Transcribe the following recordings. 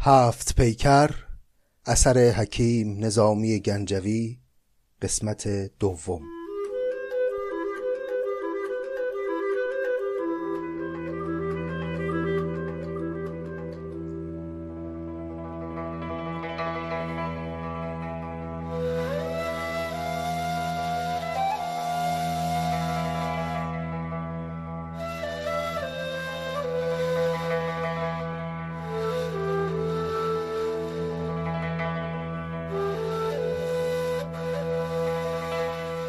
هفت پیکر اثر حکیم نظامی گنجوی، قسمت دوم.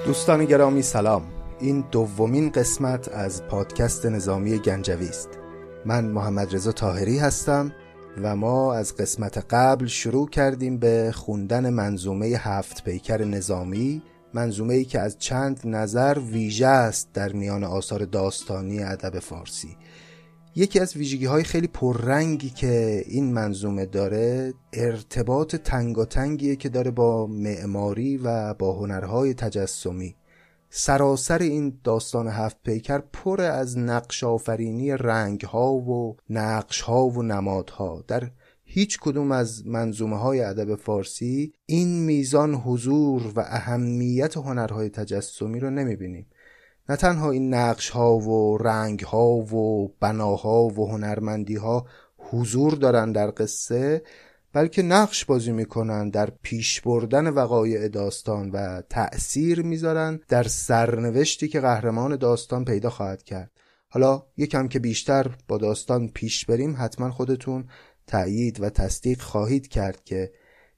دوستان گرامی سلام، این دومین قسمت از پادکست نظامی گنجوی است. من محمدرضا طاهری هستم و ما از قسمت قبل شروع کردیم به خوندن منظومه هفت پیکر نظامی، منظومه‌ای که از چند نظر ویژه است در میان آثار داستانی ادب فارسی. یکی از ویژگی‌های خیلی پررنگی که این منظومه داره، ارتباط تنگاتنگیه که داره با معماری و با هنرهای تجسمی. سراسر این داستان هفت پیکر پر از نقش آفرینی رنگ‌ها و نقش‌ها و نمادها. در هیچ کدوم از منظومه‌های ادب فارسی این میزان حضور و اهمیت هنرهای تجسمی رو نمی‌بینیم. نه تنها این نقش‌ها و رنگ‌ها و بناها و هنرمندی‌ها حضور دارن در قصه، بلکه نقش بازی می‌کنن در پیش بردن وقایع داستان و تأثیر می‌ذارن در سرنوشتی که قهرمان داستان پیدا خواهد کرد. حالا یکم که بیشتر با داستان پیش بریم، حتما خودتون تأیید و تصدیق خواهید کرد که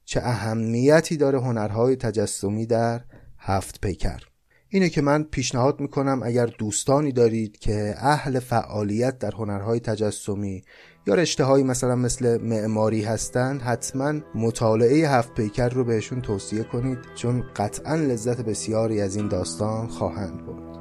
چه اهمیتی داره هنرهای تجسمی در هفت پیکر. اینه که من پیشنهاد میکنم اگر دوستانی دارید که اهل فعالیت در هنرهای تجسمی یا رشته‌هایی مثلا مثل معماری هستند، حتما مطالعه هفت پیکر رو بهشون توصیه کنید، چون قطعاً لذت بسیاری از این داستان خواهند برد.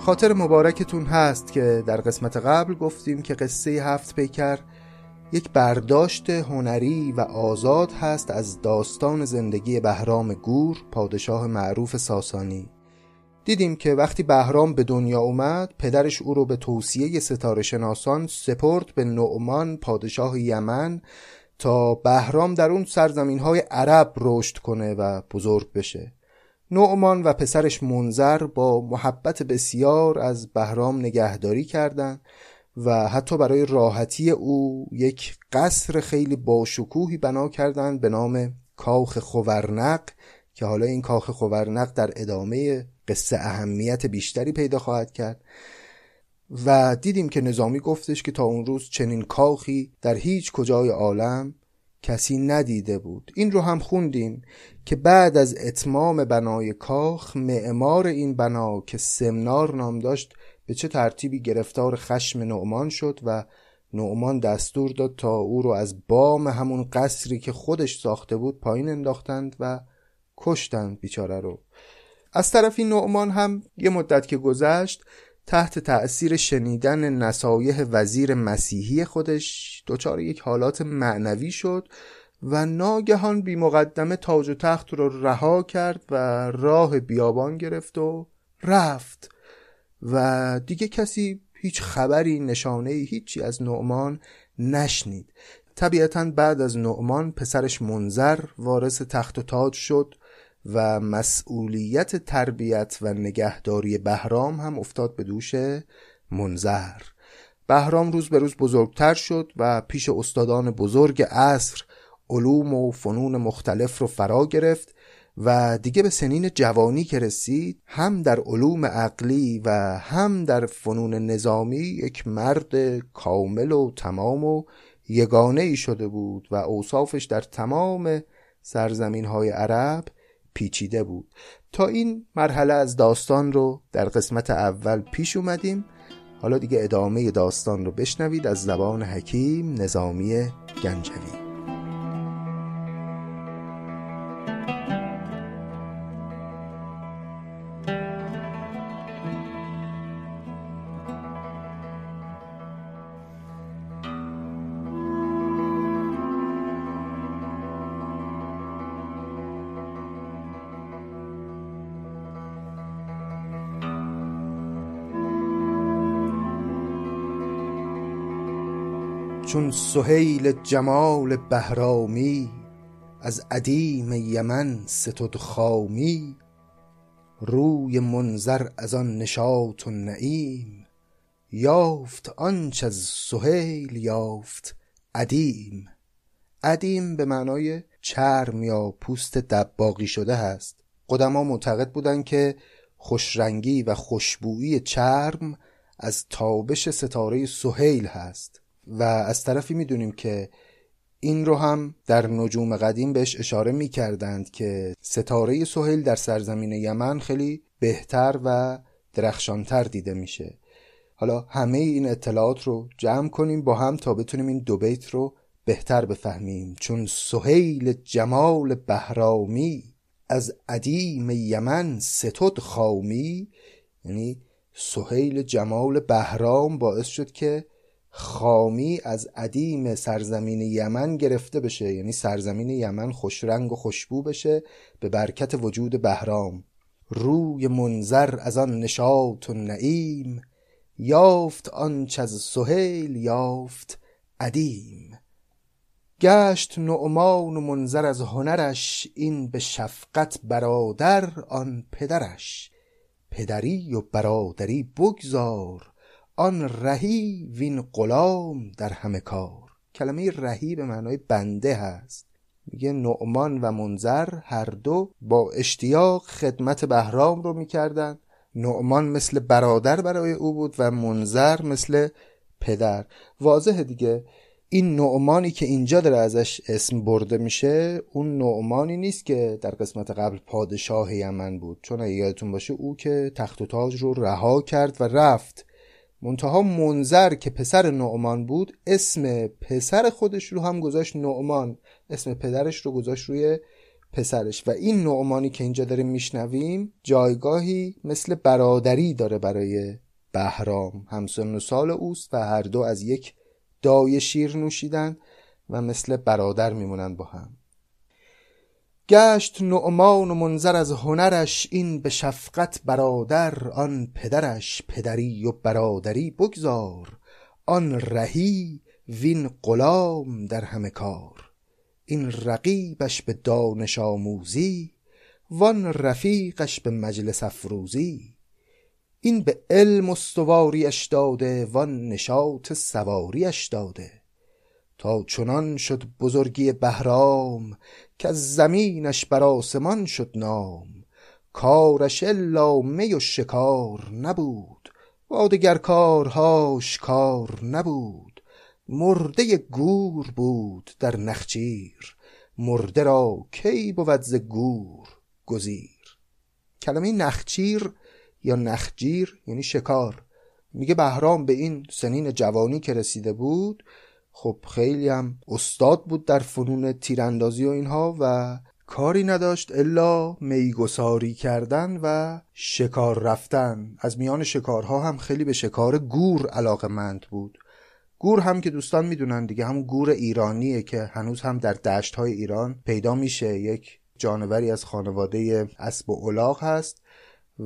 خاطر مبارکتون هست که در قسمت قبل گفتیم که قصه هفت پیکر یک برداشت هنری و آزاد هست از داستان زندگی بهرام گور، پادشاه معروف ساسانی. دیدیم که وقتی بهرام به دنیا اومد، پدرش او رو به توصیه ستاره‌شناسان سپرد به نعمان، پادشاه یمن، تا بهرام در اون سرزمین‌های عرب رشد کنه و بزرگ بشه. نعمان و پسرش منذر با محبت بسیار از بهرام نگهداری کردند و حتی برای راحتی او یک قصر خیلی باشکوهی بنا کردند به نام کاخ خورنق، که حالا این کاخ خورنق در ادامه قصه اهمیت بیشتری پیدا خواهد کرد. و دیدیم که نظامی گفتش که تا اون روز چنین کاخی در هیچ کجای عالم کسی ندیده بود. این رو هم خوندیم که بعد از اتمام بنای کاخ، معمار این بنا که سمنار نام داشت به چه ترتیبی گرفتار خشم نعمان شد و نعمان دستور داد تا او رو از بام همون قصری که خودش ساخته بود پایین انداختند و کشتند بیچاره رو. از طرفی نعمان هم یه مدت که گذشت، تحت تأثیر شنیدن نصایح وزیر مسیحی خودش، دچار یک حالات معنوی شد و ناگهان بی مقدمه تاج و تخت رو رها کرد و راه بیابان گرفت و رفت و دیگه کسی هیچ خبری، نشانه‌ای، هیچی از نعمان نشنید. طبیعتاً بعد از نعمان پسرش منذر وارث تخت و تاج شد و مسئولیت تربیت و نگهداری بهرام هم افتاد به دوش منذر. بهرام روز به روز بزرگتر شد و پیش استادان بزرگ عصر علوم و فنون مختلف رو فرا گرفت و دیگه به سنین جوانی که رسید، هم در علوم عقلی و هم در فنون نظامی یک مرد کامل و تمام و یگانه‌ای شده بود و اوصافش در تمام سرزمین‌های عرب پیچیده بود. تا این مرحله از داستان رو در قسمت اول پیش اومدیم. حالا دیگه ادامه داستان رو بشنوید از زبان حکیم نظامی گنجوی. چون سهیل جمال بهرامی از عدیم یمن ستدخامی، روی منذر از آن نشاط و نعیم، یافت آنچ از سهیل یافت عدیم. عدیم به معنای چرم یا پوست دباغی شده هست. قدما معتقد بودند که خوشرنگی و خوشبویی چرم از تابش ستاره سهیل هست و از طرفی میدونیم که این رو هم در نجوم قدیم بهش اشاره میکردند که ستاره سهیل در سرزمین یمن خیلی بهتر و درخشانتر دیده میشه. حالا همه این اطلاعات رو جمع کنیم با هم تا بتونیم این دو بیت رو بهتر بفهمیم. چون سهیل جمال بهرامی از عدیم یمن ستد خامی، یعنی سهیل جمال بهرام باعث شد که خامی از عدیم سرزمین یمن گرفته بشه، یعنی سرزمین یمن خوشرنگ و خوشبو بشه به برکت وجود بهرام. روی منذر از آن نشاط و نعیم، یافت آنچ از سهیل یافت عدیم. گشت نعمان و منذر از هنرش، این به شفقت برادر آن پدرش. پدری و برادری بگذار، آن رهی وین غلام در همه کار. کلمه رهی به معنای بنده هست. میگه نعمان و منذر هر دو با اشتیاق خدمت بهرام رو میکردن. نعمان مثل برادر برای او بود و منذر مثل پدر. واضحه دیگه، این نعمانی که اینجا داره ازش اسم برده میشه اون نعمانی نیست که در قسمت قبل پادشاه یمن بود، چون اگه یادتون باشه او که تخت و تاج رو رها کرد و رفت. منتها منذر که پسر نعمان بود اسم پسر خودش رو هم گذاشت نعمان، اسم پدرش رو گذاشت روی پسرش. و این نعمانی که اینجا داره میشنویم جایگاهی مثل برادری داره برای بهرام، همسن و سال اوست و هر دو از یک دایه شیر نوشیدن و مثل برادر میمونن با هم. گشت نعمان و منذر از هنرش، این به شفقت برادر آن پدرش. پدری و برادری بگذار، آن رهی وین غلام در همه کار. این رقیبش به دانش آموزی، وان رفیقش به مجلس افروزی. این به علم استواریش داده، وان نشاط سواریش داده. تا چنان شد بزرگی بهرام، که از زمینش بر آسمان شد نام. کارش الا می و شکار نبود، و دگر کارهاش کار نبود. مرده گور بود در نخچیر، مرده را کی بود ز گور گزیر. کلمه نخچیر یا نخجیر یعنی شکار. میگه بهرام به این سنین جوانی که رسیده بود خب خیلی هم استاد بود در فنون تیراندازی و اینها و کاری نداشت الا میگساری کردن و شکار رفتن. از میان شکارها هم خیلی به شکار گور علاقمند بود. گور هم که دوستان میدونن دیگه همون گور ایرانیه که هنوز هم در دشت‌های ایران پیدا میشه. یک جانوری از خانواده اسب و الاغ هست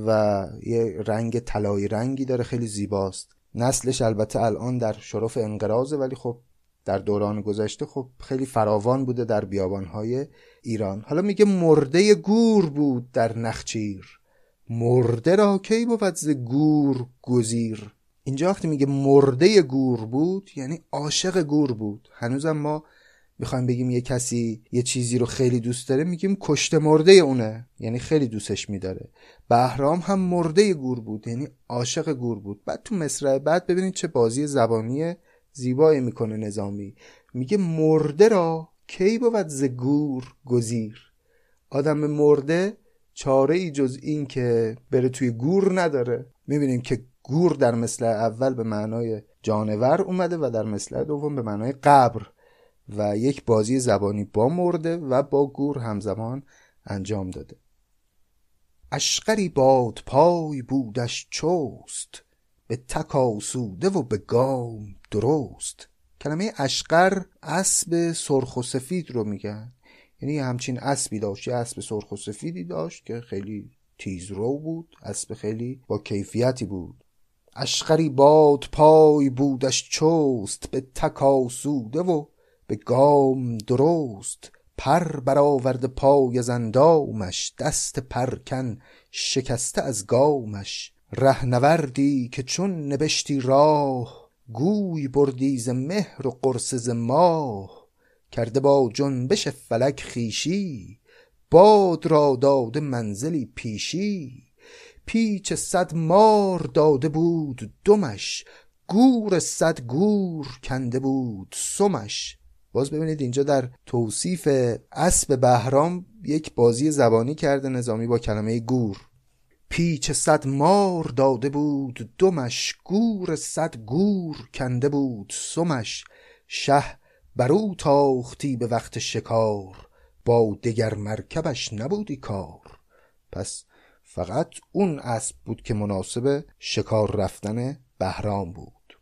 و یه رنگ طلایی رنگی داره، خیلی زیباست. نسلش البته الان در شرف انقراضه ولی خب در دوران گذشته خب خیلی فراوان بوده در بیابانهای ایران. حالا میگه مرده گور بود در نخچیر، مرده را کی بود ز گور گزیر. اینجا وقتی میگه مرده گور بود یعنی عاشق گور بود. هنوزم ما میخوایم بگیم یه کسی یه چیزی رو خیلی دوست داره میگیم کشته مرده اونه، یعنی خیلی دوستش میداره. بهرام هم مرده گور بود یعنی عاشق گور بود. بعد تو مصرع بعد ببینید چه بازی زبانی زیبایی میکنه نظامی. میگه مرده را کی بود ز گور گزیر. آدم مرده چاره ای جز این که بره توی گور نداره. میبینیم که گور در مصرع اول به معنای جانور اومده و در مصرع دوم به معنای قبر و یک بازی زبانی با مرده و با گور همزمان انجام داده. اشقری باد پای بودش چوست، به تک آسوده و به گام درست. کلمه اشقر اسب سرخ و سفید رو میگن، یعنی همچین اسبی داشت. یه اسب سرخ و سفیدی داشت که خیلی تیز رو بود، اسب خیلی با کیفیتی بود. اشقری باد پای بودش چوست، به تکاسوده و به گام درست. پر براورد پای زندامش، دست پرکن شکسته از گامش. رهنوردی که چون نبشتی راه، گوی بردی ز مهر و قرص ز ماه. کرده با جنبش فلک خویشی، باد را داده منزلی پیشی. پیچ 100 مار داده بود دمش، گور 100 گور کنده بود سمش. باز ببینید اینجا در توصیف اسب بهرام یک بازی زبانی کرده نظامی با کلمه گور. پیچ 100 مار داده بود دمش، گور 100 گور کنده بود سمش. شه برو تاختی به وقت شکار، با دگر مرکبش نبودی کار. پس فقط اون اسب بود که مناسب شکار رفتن بهرام بود.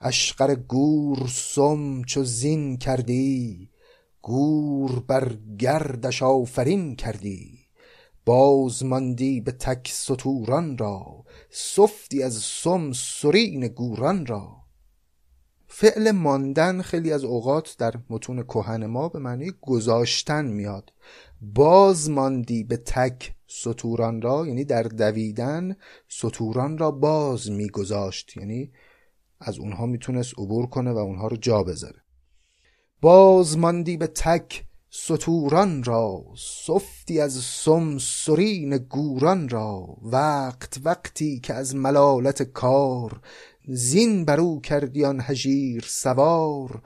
اشقر گور سم چو زین کردی، گور بر گردش آفرین کردی. باز ماندی به تک ستوران را، سفتی از سم سرین گوران را. فعل ماندن خیلی از اوقات در متون کهن ما به معنی گذاشتن میاد. باز ماندی به تک ستوران را، یعنی در دویدن ستوران را باز میگذاشت، یعنی از اونها میتونست عبور کنه و اونها رو جا بذاره. باز ماندی به تک ستوران را، سفتی از سم سرین گوران را. وقتی که از ملالت کار، زین برو کردیان هجیر سوار.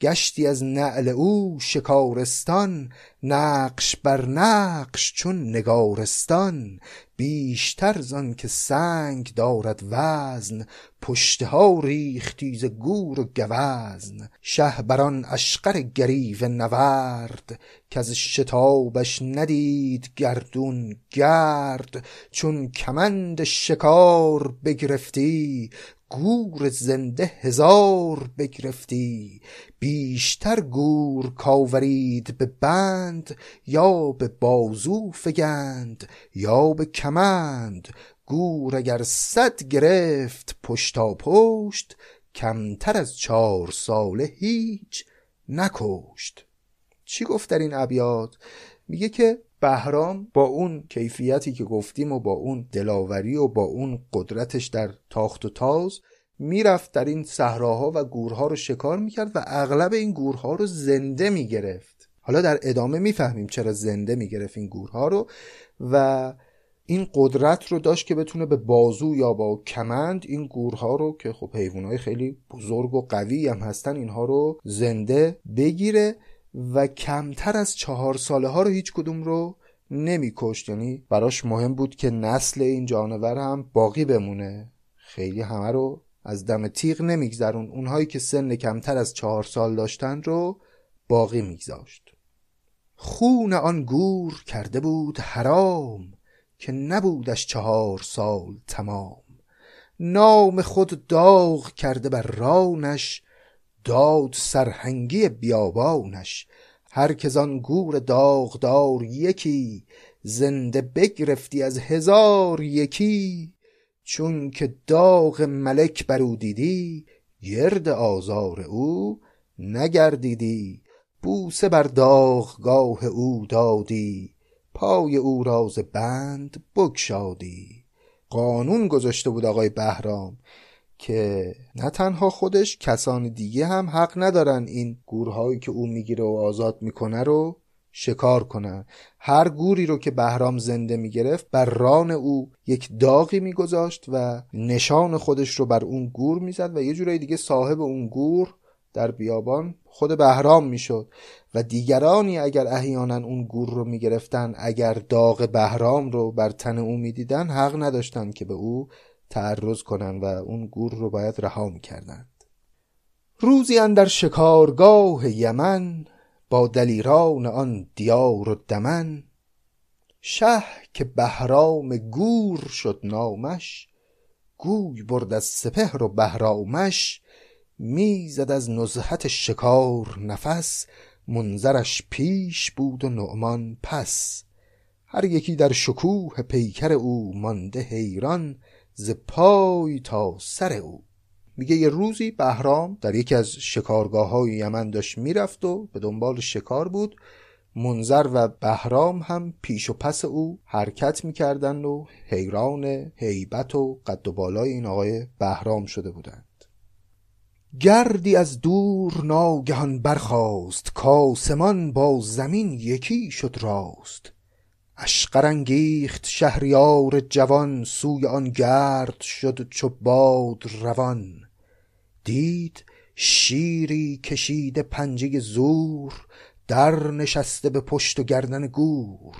گشتی از نعل او شکارستان، نقش بر نقش چون نگارستان. بیشتر زان که سنگ دارد وزن، پشته ها ریختی ز گور و گوزن. شه بران اشقر گریو نورد، که از شتابش ندید گردون گرد. چون کمند شکار بگرفتی، گور زنده 1000 بگرفتی. بیشتر گور کاورید به بند، یا به بازو فگند یا به کمند. گور اگر 100 گرفت پشتا پشت، کمتر از 4 ساله هیچ نکشت. چی گفت در این ابیات؟ میگه که بهرام با اون کیفیتی که گفتیم و با اون دلاوری و با اون قدرتش در تاخت و تاز میرفت در این صحراها و گورها رو شکار میکرد و اغلب این گورها رو زنده میگرفت. حالا در ادامه میفهمیم چرا زنده میگرفت این گورها رو و این قدرت رو داشت که بتونه به بازو یا با کمند این گورها رو که خب حیوانای خیلی بزرگ و قوی هم هستن اینها رو زنده بگیره و کمتر از 4 ساله ها رو هیچ کدوم رو نمی کشت. یعنی براش مهم بود که نسل این جانور هم باقی بمونه، خیلی همه رو از دم تیغ نمیگذرون. اونهایی که سن کمتر از 4 سال داشتن رو باقی میگذاشت. خون آن گور کرده بود حرام، که نبودش 4 سال تمام. نام خود داغ کرده بر رانش، داد سرهنگی بیابانش. هر که زان گور داغدار یکی، زنده بگرفتی از 1000 یکی. چون که داغ ملک برو دیدی، گرد آزار او نگردیدی. بوسه بر داغگاه او دادی، پای او راز بند بگشادی. قانون گذاشته بود آقای بهرام که نه تنها خودش، کسان دیگه هم حق ندارن این گورهایی که او میگیره و آزاد میکنه رو شکار کنن. هر گوری رو که بهرام زنده میگرفت بر ران او یک داغی میگذاشت و نشان خودش رو بر اون گور میزد و یه جورایی دیگه صاحب اون گور در بیابان خود بهرام میشد و دیگرانی اگر احیانا اون گور رو میگرفتن، اگر داغ بهرام رو بر تن او میدیدن، حق نداشتن که به او تعرض کنن و اون گور رو باید رها میکردند. روزی اندر شکارگاه یمن، با دلیران آن دیار و دمن. شه که بهرام گور شد نامش، گوی برد از سپهر و بهرامش. میزد از نزهت شکار نفس، منذرش پیش بود و نعمان پس. هر یکی در شکوه پیکر او مانده حیران، ز پای تا سر او. میگه یه روزی بهرام در یکی از شکارگاه‌های یمن داشت میرفت و به دنبال شکار بود. منذر و بهرام هم پیش و پس او حرکت میکردند و حیران هیبت و قد و بالای این آقای بهرام شده بودند. گردی از دور ناگهان برخاست، کآسمان با زمین یکی شد راست. اشقر انگیخت شهریار جوان، سوی آن گرد شد چو باد روان. دید شیری کشیده پنجه زور، در نشسته به پشت و گردن گور.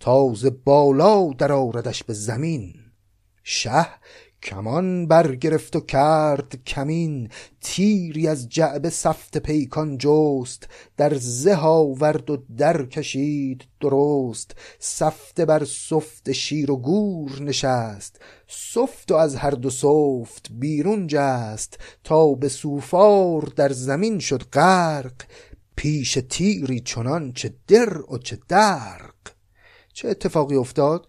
تازه بالا در آوردش به زمین، شه کمان برگرفت و کرد کمین. تیری از جعبه سفت پیکان جست، در زه آورد و در کشید درست. سفت بر سفت شیر و گور نشست، سفت و از هر دو سفت بیرون جست. تا به سوفار در زمین شد غرق، پیش تیری چنان چه در و چه درق. چه اتفاقی افتاد؟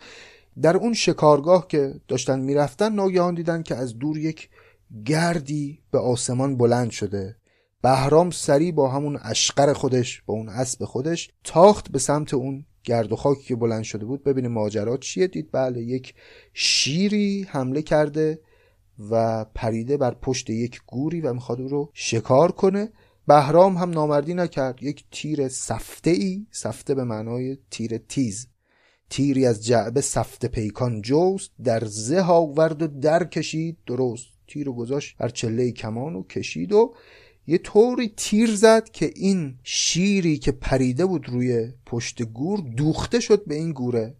در اون شکارگاه که داشتن میرفتن ناگهان دیدن که از دور یک گردی به آسمان بلند شده. بهرام سری با همون اشقر خودش، با اون اسب خودش، تاخت به سمت اون گرد و خاکی که بلند شده بود ببینه ماجرا چیه. دید بله، یک شیری حمله کرده و پریده بر پشت یک گوری و میخواد اون رو شکار کنه. بهرام هم نامردی نکرد، یک تیر سفته‌ای، سفته به معنای تیر تیز. تیری از جعبه سفت پیکان جوست، در زه آورد و در کشید درست. تیر رو گذاشت بر چله کمان و کشید و یه طوری تیر زد که این شیری که پریده بود روی پشت گور دوخته شد به این گوره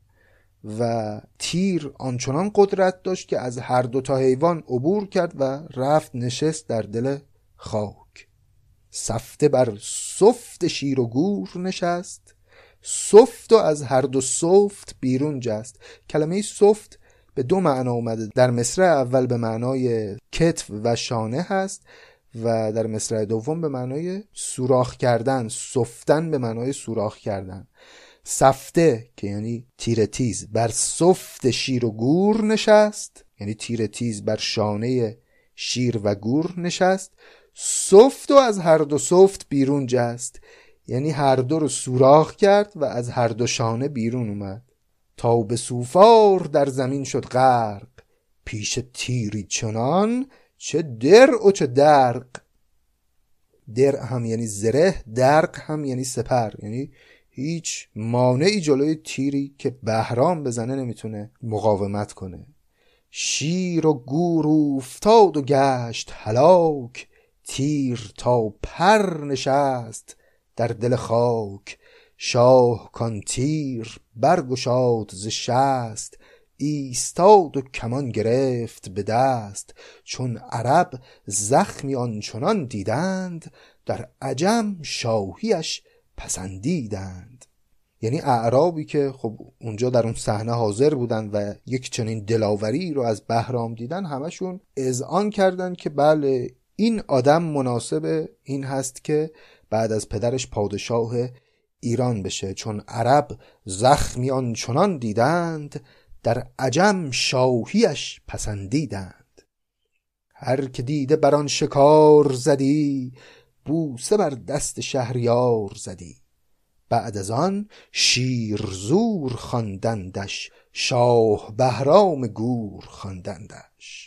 و تیر آنچنان قدرت داشت که از هر دو تا حیوان عبور کرد و رفت نشست در دل خاک. سفته بر سفت شیر و گور نشست، سفت و از هر دو سفت بیرون جست. کلمه سفت به دو معنا اومده، در مصرع اول به معنای کتف و شانه هست و در مصرع دوم به معنای سوراخ کردن. سفتن به معنای سوراخ کردن. سفته که یعنی تیر تیز، بر سفت شیر و گور نشست، یعنی تیر تیز بر شانه شیر و گور نشست. سفت و از هر دو سفت بیرون جست، یعنی هر دو رو سوراخ کرد و از هر دو شانه بیرون اومد. تا به سوفار در زمین شد غرق، پیش تیری چنان چه در و چه درق. در هم یعنی زره، درق هم یعنی سپر، یعنی هیچ مانعی جلوی تیری که بهرام بزنه نمیتونه مقاومت کنه. شیر و گور افتاد و گشت هلاک، تیر تا پر نشست در دل خاک. شاه کان تیر برگشاد ز شست، ایستاد و کمان گرفت به دست. چون عرب زخمی آنچنان دیدند، در عجم شاهیش پسندیدند. یعنی اعرابی که خب اونجا در اون صحنه حاضر بودن و یک چنین دلاوری رو از بهرام دیدن، همشون اذعان کردن که بله این آدم مناسب این هست که بعد از پدرش پادشاه ایران بشه. چون عرب زخمی آنچنان دیدند، در عجم شاهیش پسندیدند. هر که دیده بر آن شکار زدی، بوسه بر دست شهریار زدی. بعد از آن شیر زور خواندندش، شاه بهرام گور خواندندش.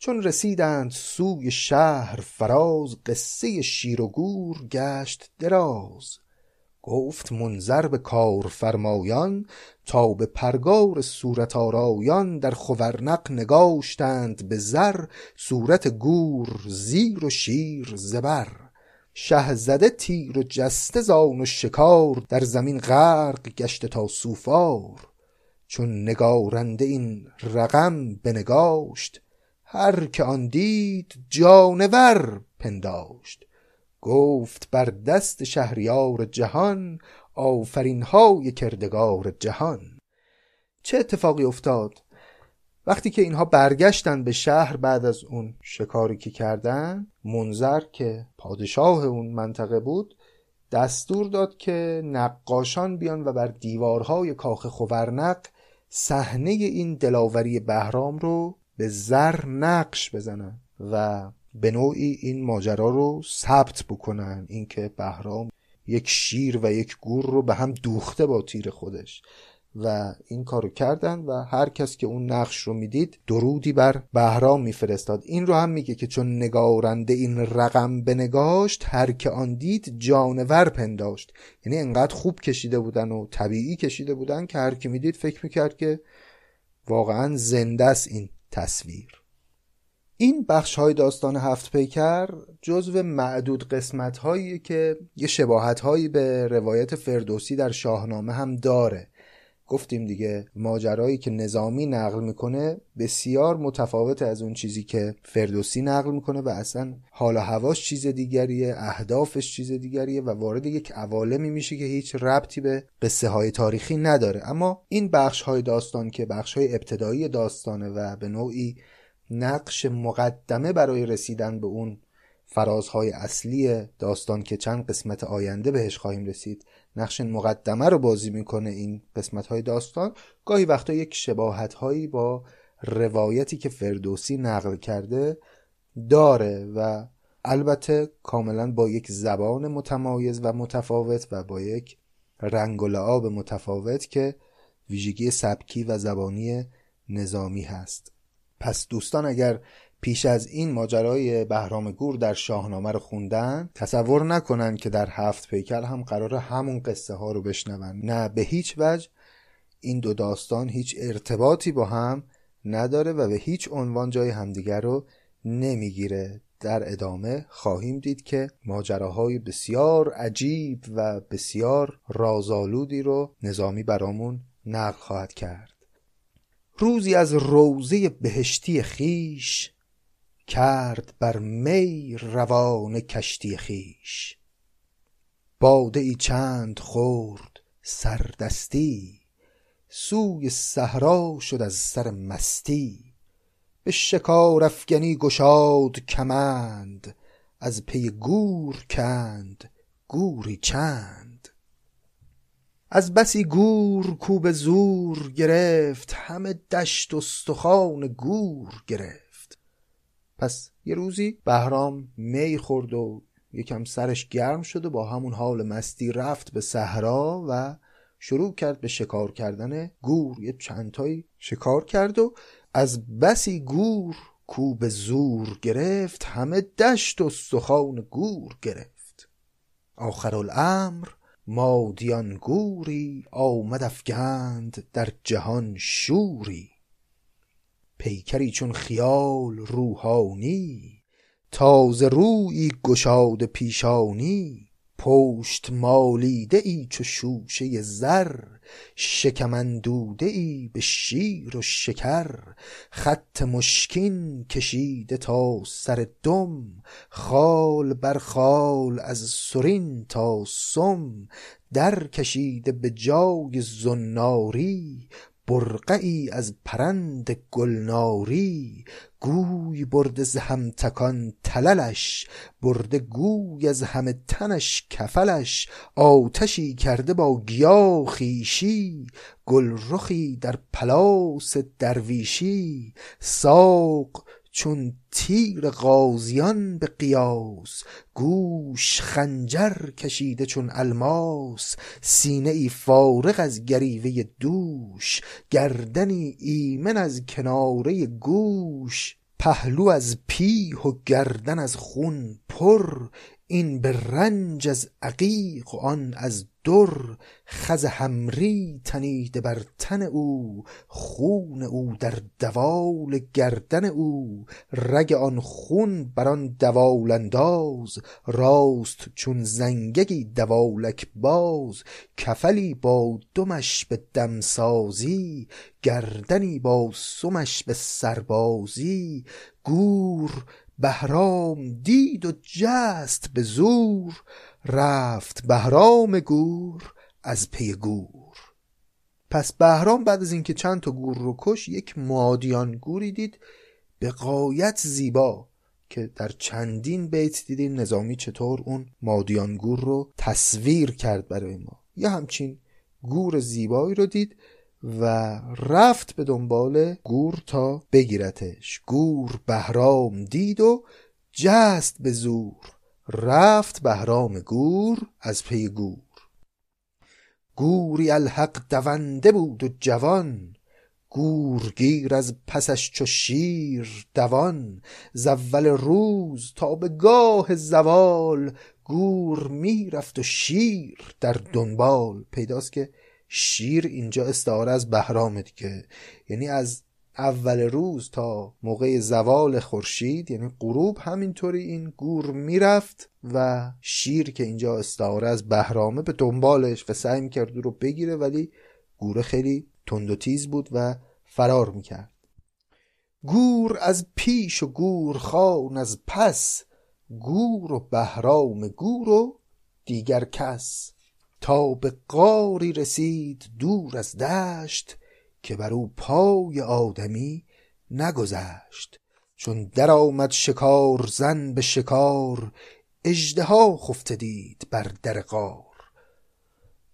چون رسیدند سوی شهر فراز، قصه شیر و گور گشت دراز. گفت منذر به کار فرمایان، تا به پرگار صورت آرایان. در خورنق نگاشتند به زر، صورت گور زیر و شیر زبر. شه زده تیر و جسته زان و شکار، در زمین غرق گشته تا سوفار. چون نگارنده این رقم بنگاشت، هر که آن دید جانور پنداشت. گفت بر دست شهریار جهان، آفرینهای کردگار جهان. چه اتفاقی افتاد؟ وقتی که اینها برگشتن به شهر بعد از اون شکاری که کردن، منذر که پادشاه اون منطقه بود دستور داد که نقاشان بیان و بر دیوارهای کاخ خورنق صحنه این دلاوری بهرام رو به زر نقش بزنن و به نوعی این ماجرا رو ثبت بکنن، اینکه بهرام یک شیر و یک گور رو به هم دوخته با تیر خودش، و این کارو کردن و هر کس که اون نقش رو میدید درودی بر بهرام میفرستاد. این رو هم میگه که چون نگارنده این رقم بنگاشت، هر که آن دید جانور پنداشت. یعنی انقدر خوب کشیده بودن و طبیعی کشیده بودن که هر کی میدید فکر میکرد که واقعا زنده است این تصویر. این بخش های داستان هفت پیکر جزو معدود قسمت هایی که یه شباهت هایی به روایت فردوسی در شاهنامه هم داره. گفتیم دیگه ماجرایی که نظامی نقل میکنه بسیار متفاوت از اون چیزی که فردوسی نقل میکنه و اصلا حال و هواش چیز دیگریه، اهدافش چیز دیگریه و وارد یک عوالمی میشه که هیچ ربطی به قصه های تاریخی نداره. اما این بخش های داستان که بخش های ابتدایی داستانه و به نوعی نقش مقدمه برای رسیدن به اون فرازهای اصلی داستان که چند قسمت آینده بهش خواهیم رسید، نقش مقدمه رو بازی میکنه این قسمت‌های داستان، گاهی وقتا یک شباهت‌هایی با روایتی که فردوسی نقل کرده داره و البته کاملا با یک زبان متمایز و متفاوت و با یک رنگ و لعاب متفاوت که ویژگی سبکی و زبانی نظامی هست. پس دوستان اگر پیش از این ماجرای بهرام گور در شاهنامه رو خوندن، تصور نکنن که در هفت پیکر هم قراره همون قصه ها رو بشنون. نه، به هیچ وجه این دو داستان هیچ ارتباطی با هم نداره و به هیچ عنوان جای همدیگر رو نمیگیره. در ادامه خواهیم دید که ماجراهای بسیار عجیب و بسیار رازآلودی رو نظامی برامون نقل خواهد کرد. روزی از روزه بهشتی خیش، کرد بر می روان کشتی خیش. باده ای چند خورد سردستی، سوی صحرا شد از سر مستی. به شکار افگنی گشاد کمند، از پی گور کند گوری چند. از بسی گور کوب زور گرفت، همه دشت و استخوان گور گرفت. پس یه روزی بهرام می خورد و یکم سرش گرم شد و با همون حال مستی رفت به صحرا و شروع کرد به شکار کردن گور. یه چندتایی شکار کرد و از بسی گور کوب زور گرفت، همه دشت و استخوان گور گرفت. آخرالامر مادیان گوری، آمد افگند در جهان شوری. پیکری چون خیال روحانی، تازه روی گشاد پیشانی. پشت مالیده ای چو شوشه زر، شکمندوده ای به شیر و شکر. خط مشکین کشیده تا سر دم، خال بر خال از سرین تا سم. در کشیده به جای زناری، برقعی از پرند گلناری. گوی برده ز هم تکان تللش، برده گوی از همه تنش کفلش. آتشی کرده با گیا خیشی، گلرخی در پلاس درویشی. ساق چون تیر غازیان به قیاس، گوش خنجر کشیده چون الماس. سینه ای فارغ از گریوه دوش، گردنی ایمن از کناره گوش. پهلو از پیه و گردن از خون پر، این به رنج از عقیق و آن از در. خز حمری تنیده بر تن او، خون او در دوال گردن او. رگ آن خون بران دوال انداز، راست چون زنگگی دوالک باز. کفلی با دمش به دمسازی، گردنی با سمش به سربازی. گور بهرام دید و جست به زور، رفت بهرام گور از پی گور. پس بهرام بعد از اینکه چند تا گور رو کش، یک مادیان گوری دید به غایت زیبا که در چندین بیت دیدیم نظامی چطور اون مادیان گور رو تصویر کرد برای ما. یه همچین گور زیبایی رو دید و رفت به دنبال گور تا بگیرتش. گور بهرام دید و جست به زور، رفت بهرام گور از پی گور. گوری الحق دونده بود و جوان، گورگیر از پسش چو شیر دوان. ز اول روز تا به گاه زوال، گور می رفت و شیر در دنبال. پیداست که شیر اینجا استعاره از بهرام دیگه، یعنی از اول روز تا موقع زوال خورشید یعنی غروب همینطوری این گور میرفت و شیر که اینجا استعاره از بهرامه به دنبالش و سعی میکرد او رو بگیره، ولی گور خیلی تند و تیز بود و فرار میکرد. گور از پیش و گور خان از پس، گور و بهرام گور و دیگر کس. تا به غاری رسید دور از دشت، که بر او پای آدمی نگذشت. چون در آمد شکار زن به شکار، اژدها خفته دید بر در غار.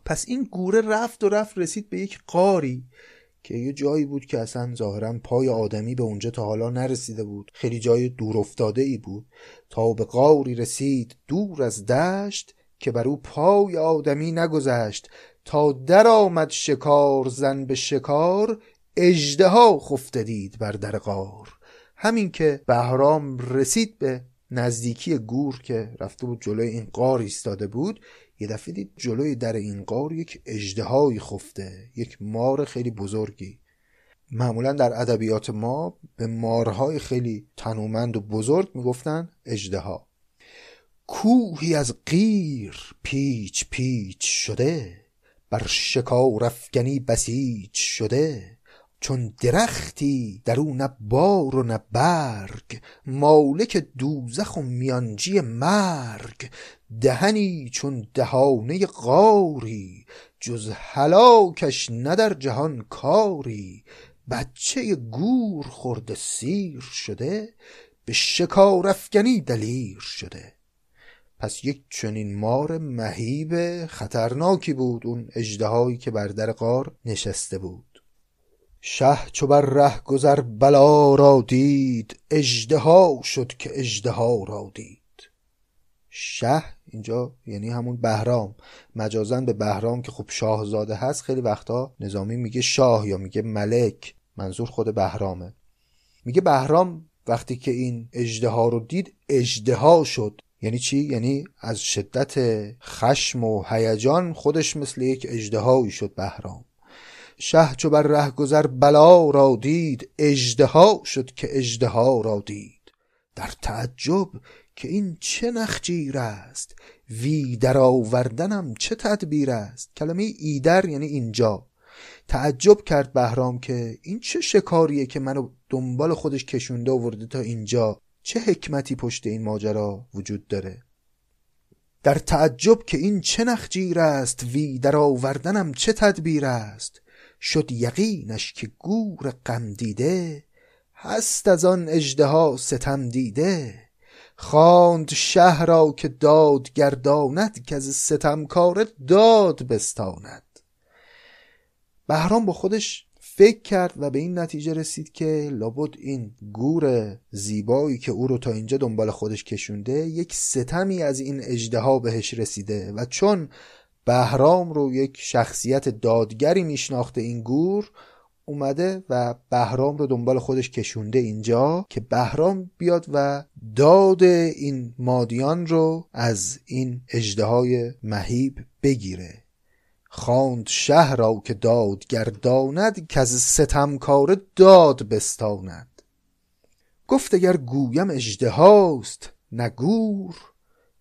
پس این گوره رفت و رفت رسید به یک غاری که یه جایی بود که اصلا ظاهرا پای آدمی به اونجا تا حالا نرسیده بود، خیلی جای دور افتاده ای بود. تا به غاری رسید دور از دشت، که بر او پای آدمی نگذشت. تا در آمد شکار زن به شکار، اژدها خفته دید بر در غار. همین که بهرام رسید به نزدیکی گور که رفته بود جلوی این غار ایستاده بود، یه دفعه دید جلوی در این غار یک اژدهایی خفته، یک مار خیلی بزرگی. معمولا در ادبیات ما به مارهای خیلی تنومند و بزرگ میگفتن اژدها. کوهی از قیر پیچ پیچ شده، بر شکار افکنی بسیج شده. چون درختی در او نه بار و نه برگ، مالک دوزخ و میانجی مرگ. دهنی چون دهانه غاری، جز هلاکش نه در جهان کاری. بچه گور خورده سیر شده، به شکار افکنی دلیر شده. پس یک چنین مار مهیب خطرناکی بود اون اژدهایی که بر در غار نشسته بود. شه چو بر ره گذر بلا را دید، اژدها شد که اژدها را دید. شه اینجا یعنی همون بهرام، مجازاً به بهرام که خب شاهزاده هست. خیلی وقتا نظامی میگه شاه یا میگه ملک، منظور خود بهرامه. میگه بهرام وقتی که این اژدها رو دید اژدها شد. یعنی چی؟ یعنی از شدت خشم و هیجان خودش مثل یک اژدهایی شد بهرام. شه چو بر ره گذر بلا را دید، اژدها شد که اژدها را دید. در تعجب که این چه نخجیر است، وی در آوردنم چه تدبیر است. کلمه ایدر یعنی اینجا. تعجب کرد بهرام که این چه شکاریه که منو دنبال خودش کشونده آورده تا اینجا، چه حکمتی پشت این ماجرا وجود داره. در تعجب که این چه نخجیر است، وی در آوردنم چه تدبیر است. شد یقینش که گور غم دیده، هست از آن اژدها ستم دیده. خواند شه را که داد گرداند، که از ستمکار داد بستاند. بهرام با خودش فکر کرد و به این نتیجه رسید که لابد این گور زیبایی که او رو تا اینجا دنبال خودش کشونده یک ستمی از این اژدها بهش رسیده، و چون بهرام رو یک شخصیت دادگری میشناخته این گور، اومده و بهرام رو دنبال خودش کشونده اینجا که بهرام بیاد و داد این مادیان رو از این اژدهای مهیب بگیره. خواند شه را که داد گرداند، که از ستمکار داد بستاند. گفت اگر گویم اژدهاست نگور،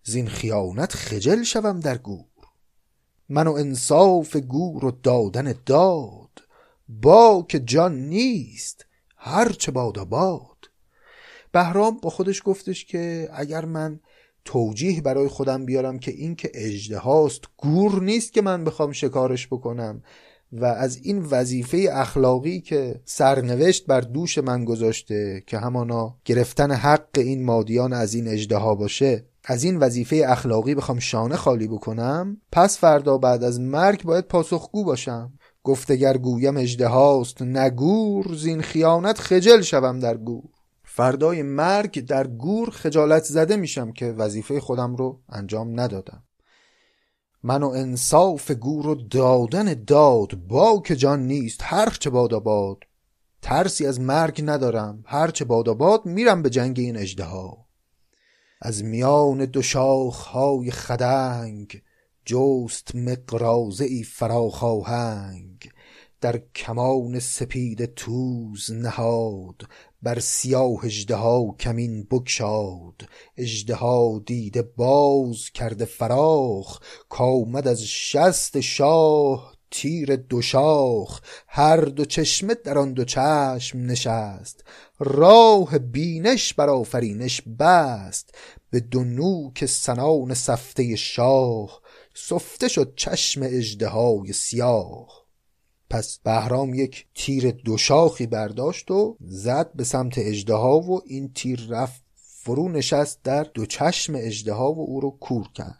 زین خیانت خجل شوم در گور. من و انصاف گور و دادن داد، با که جان نیست هرچه بادا باد. بهرام با خودش گفتش که اگر من توجیه برای خودم بیارم که این که اژدهاست گور نیست که من بخوام شکارش بکنم و از این وظیفه اخلاقی که سرنوشت بر دوش من گذاشته که همانا گرفتن حق این مادیان از این اژدها باشه، از این وظیفه اخلاقی بخوام شانه خالی بکنم، پس فردا بعد از مرگ باید پاسخگو باشم. گفتگر گویم اژدهاست نگور، زین خیانت خجل شوم در گور. فردای مرگ در گور خجالت زده میشم که وظیفه خودم رو انجام ندادم. من و انصاف گور و دادن داد، باک جان نیست هرچه باداباد. ترسی از مرگ ندارم هرچه باداباد، میرم به جنگ این اژدها. از میان دو شاخهای خدنگ، جوست مقراضه‌ای فراخواهنگ. در کمان سپید توز نهاد، بر سیاه اژدها کمین بگشاد. اژدها دیده باز کرده فراخ، کآمد از شست شاه تیر دو شاخ. هر دو چشمه در آن دو چشم نشست، راه بینش بر آفرینش بست. به دو نوک سنان سفته شاه، سفته شد چشم اژدهای سیاه. پس بهرام یک تیر دو شاخی برداشت و زد به سمت اژدها، و این تیر رفت فرو نشست در دو چشم اژدها و او رو کور کرد.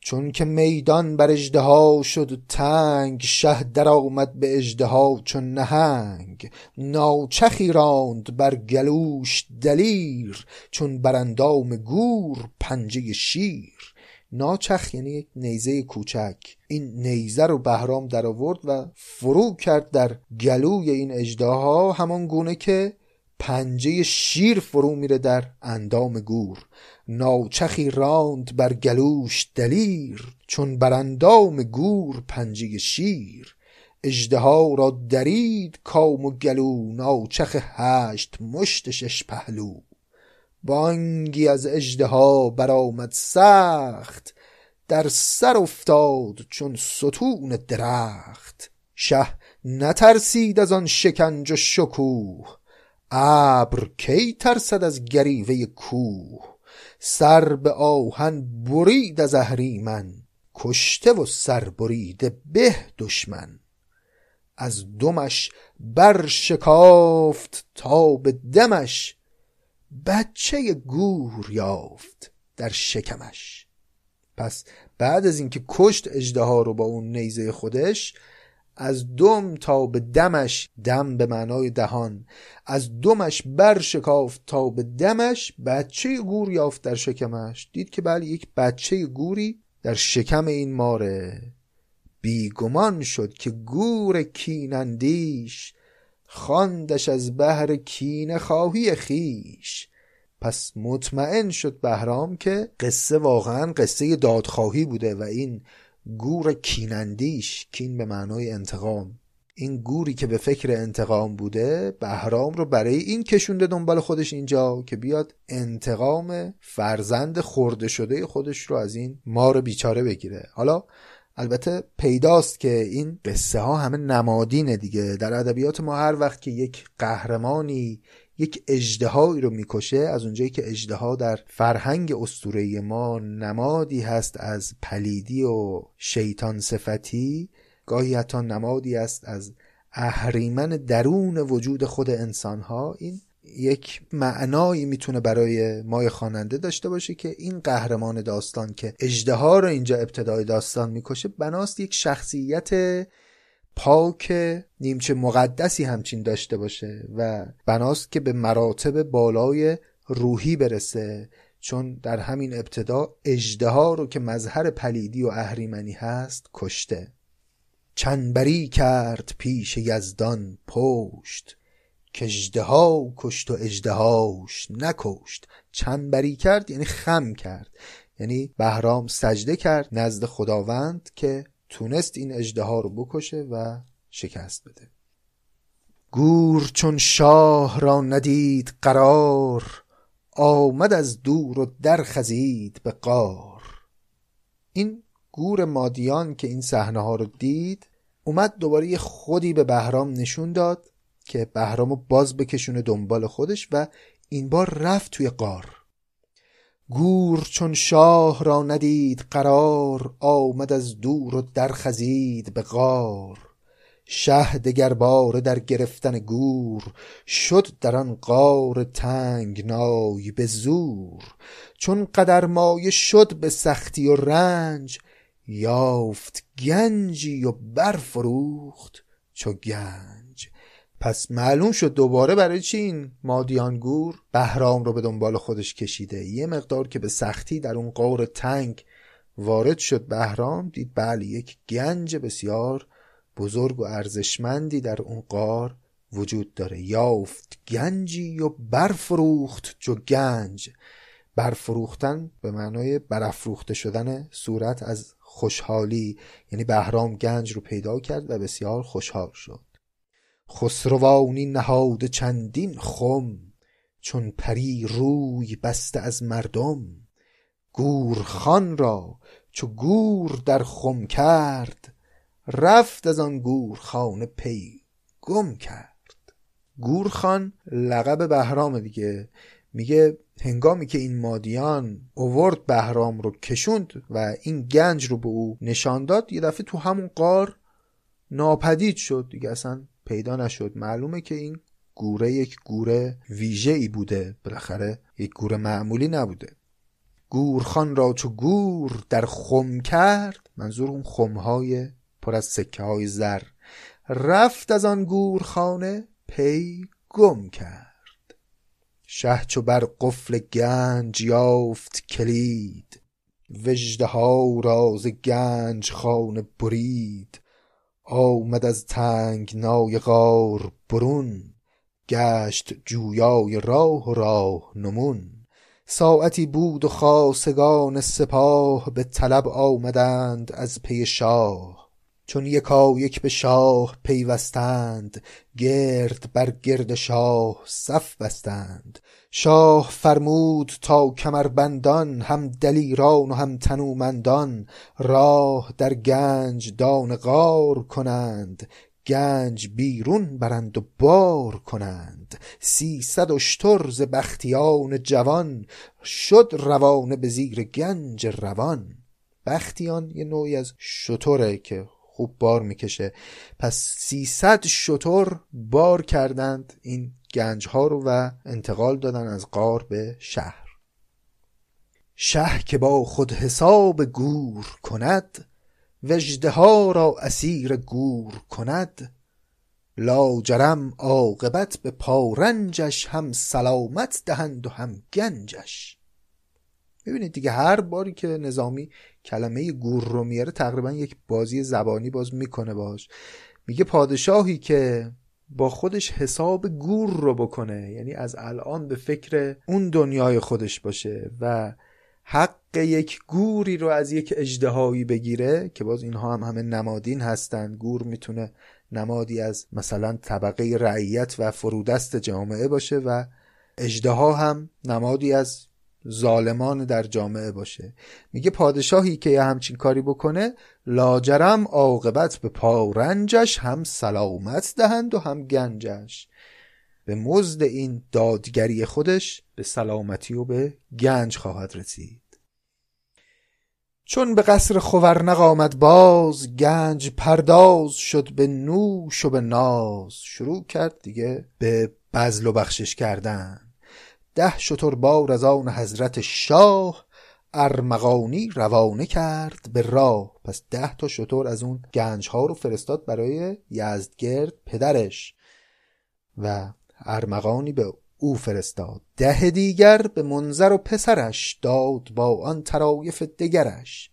چون که میدان بر اژدها شد تنگ، شه در آمد به اژدها چون نهنگ. ناچخی راند بر گلوش دلیر، چون بر اندام گور پنجه شیر. ناچخ یعنی یک نیزه کوچک. این نیزه رو بهرام در آورد و فرو کرد در گلوی این اژدها، همان گونه که پنجه شیر فرو میره در اندام گور. ناچخی راند بر گلوش دلیر، چون بر اندام گور پنجه شیر. اژدها را درید کام و گلو، ناچخ هشت مشت شش پهلو. بانگی از اژدها برآمد سخت، در سر افتاد چون ستون درخت. شه نترسید از آن شکنج و شکوه، ابر کی ترسد از گریوه کوه. سر به آهن برید از اهریمن، کشته و سر بریده به دشمن. از دمش بر شکافت تا به دمش، بچه گور یافت در شکمش. پس بعد از اینکه کشت اژدها رو با اون نیزه خودش، از دم تا به دمش، دم به معنای دهان، از دمش برشکافت تا به دمش، بچه گور یافت در شکمش. دید که بله یک بچه گوری در شکم این ماره. بیگمان شد که گور کینندیش، خواندش از بهر کینه خواهی خیش. پس مطمئن شد بهرام که قصه واقعا قصه دادخواهی بوده و این گور کینندیش، کین به معنای انتقام، این گوری که به فکر انتقام بوده، بهرام رو برای این کشونده دنبال خودش اینجا که بیاد انتقام فرزند خورده شده خودش رو از این مار بیچاره بگیره. حالا البته پیداست که این قصه ها همه نمادینه دیگه. در ادبیات ما هر وقت که یک قهرمانی یک اژدهایی رو میکشه، از اونجایی که اژدها در فرهنگ اسطوره‌ای ما نمادی هست از پلیدی و شیطان صفتی، گاهی حتی نمادی است از اهریمن درون وجود خود انسان‌ها، این یک معنایی میتونه برای ما خواننده داشته باشه که این قهرمان داستان که اژدها رو اینجا ابتدای داستان میکشه، بناست یک شخصیت پاک نیمچه مقدسی همچین داشته باشه و بناست که به مراتب بالای روحی برسه. چون در همین ابتدا اژدها رو که مظهر پلیدی و اهریمنی هست کشته. چنبری کرد پیش یزدان پشت، که اژدها کشت و اژدهاش نکشت. چنبری کرد یعنی خم کرد، یعنی بهرام سجده کرد نزد خداوند که تونست این اژدها رو بکشه و شکست بده. گور چون شاه را ندید قرار، آمد از دور و در خزید به غار. این گور مادیان که این صحنه ها رو دید، اومد دوباره یه خودی به بهرام نشون داد که بهرامو باز بکشونه دنبال خودش و این بار رفت توی غار. گور چون شاه را ندید قرار، آمد از دور و در خزید به غار. شه دگرباره در گرفتن گور، شد در آن غار تنگنای به زور. چون قدرمایه شد به سختی و رنج، یافت گنجی و برفروخت، چو گنج. پس معلوم شد دوباره برای چی این مادیانگور بهرام رو به دنبال خودش کشیده. یه مقدار که به سختی در اون قور تنگ وارد شد بهرام، دید بله یک گنج بسیار بزرگ و ارزشمندی در اون غار وجود داره. یافت گنجی و برفروخت جو گنج. برفروختن به معنای برافروخته شدن صورت از خوشحالی، یعنی بهرام گنج رو پیدا کرد و بسیار خوشحال شد. خسروانی نهاد چندین خم، چون پری روی بسته از مردم. گورخان را چو گور در خم کرد، رفت از آن گورخان پی گم کرد. گورخان لقب بهرام دیگه. میگه هنگامی که این مادیان اوورد بهرام رو کشوند و این گنج رو به او نشان داد، یه دفعه تو همون غار ناپدید شد دیگه، اصلا پیدا نشد. معلومه که این گوره یک گوره ویژه‌ای بوده، بالاخره یک گوره معمولی نبوده. گورخان را چو گور در خم کرد، منظور اون خمهای پر از سکه های زر، رفت از آن گورخانه پی گم کرد. شه چو بر قفل گنج یافت کلید، وژدها راز گنج خانه برید. آمد از تنگنای غار برون، گشت جویای راه و راه نمون. ساعتی بود و خاصگان سپاه، به طلب آمدند از پی شاه. چون یکایک به شاه پیوستند، گرد بر گرد شاه صف بستند. شاه فرمود تا کمربندان، هم دلیران و هم تنومندان. راه در گنج دان غار کنند، گنج بیرون برند و بار کنند. 300 اشتر ز بختیان جوان، شد روانه به زیر گنج روان. بختیان یه نوعی از شتره که خوب بار میکشه. پس 300 شتر بار کردند این گنج ها رو و انتقال دادن از غار به شهر. شه که با خود حساب گور کند، وژده ها را اسیر گور کند. لاجرم عاقبت به پارنجش، هم سلامت دهند و هم گنجش. میبینید دیگه هر باری که نظامی کلمه گور رو میاره تقریبا یک بازی زبانی باز میکنه باش. میگه پادشاهی که با خودش حساب گور رو بکنه، یعنی از الان به فکر اون دنیای خودش باشه و حق یک گوری رو از یک اژدهایی بگیره، که باز اینها هم همه نمادین هستن. گور میتونه نمادی از مثلا طبقه رعیت و فرودست جامعه باشه و اژدها هم نمادی از ظالمان در جامعه باشه. میگه پادشاهی که همچین کاری بکنه، لاجرم عاقبت به پارنجش، هم سلامت دهند و هم گنجش. به مزد این دادگری خودش به سلامتی و به گنج خواهد رسید. چون به قصر خورنق آمد باز، گنج پرداز شد به نوش و به ناز. شروع کرد دیگه به بذل و بخشش کردن. 10 شتر بار از آن حضرت شاه، ارمغانی روانه کرد به راه. پس 10 تا شتر از اون گنج ها رو فرستاد برای یزدگرد پدرش و ارمغانی به او فرستاد. 10 دیگر به منذر و پسرش، داد با آن طرایف دگرش.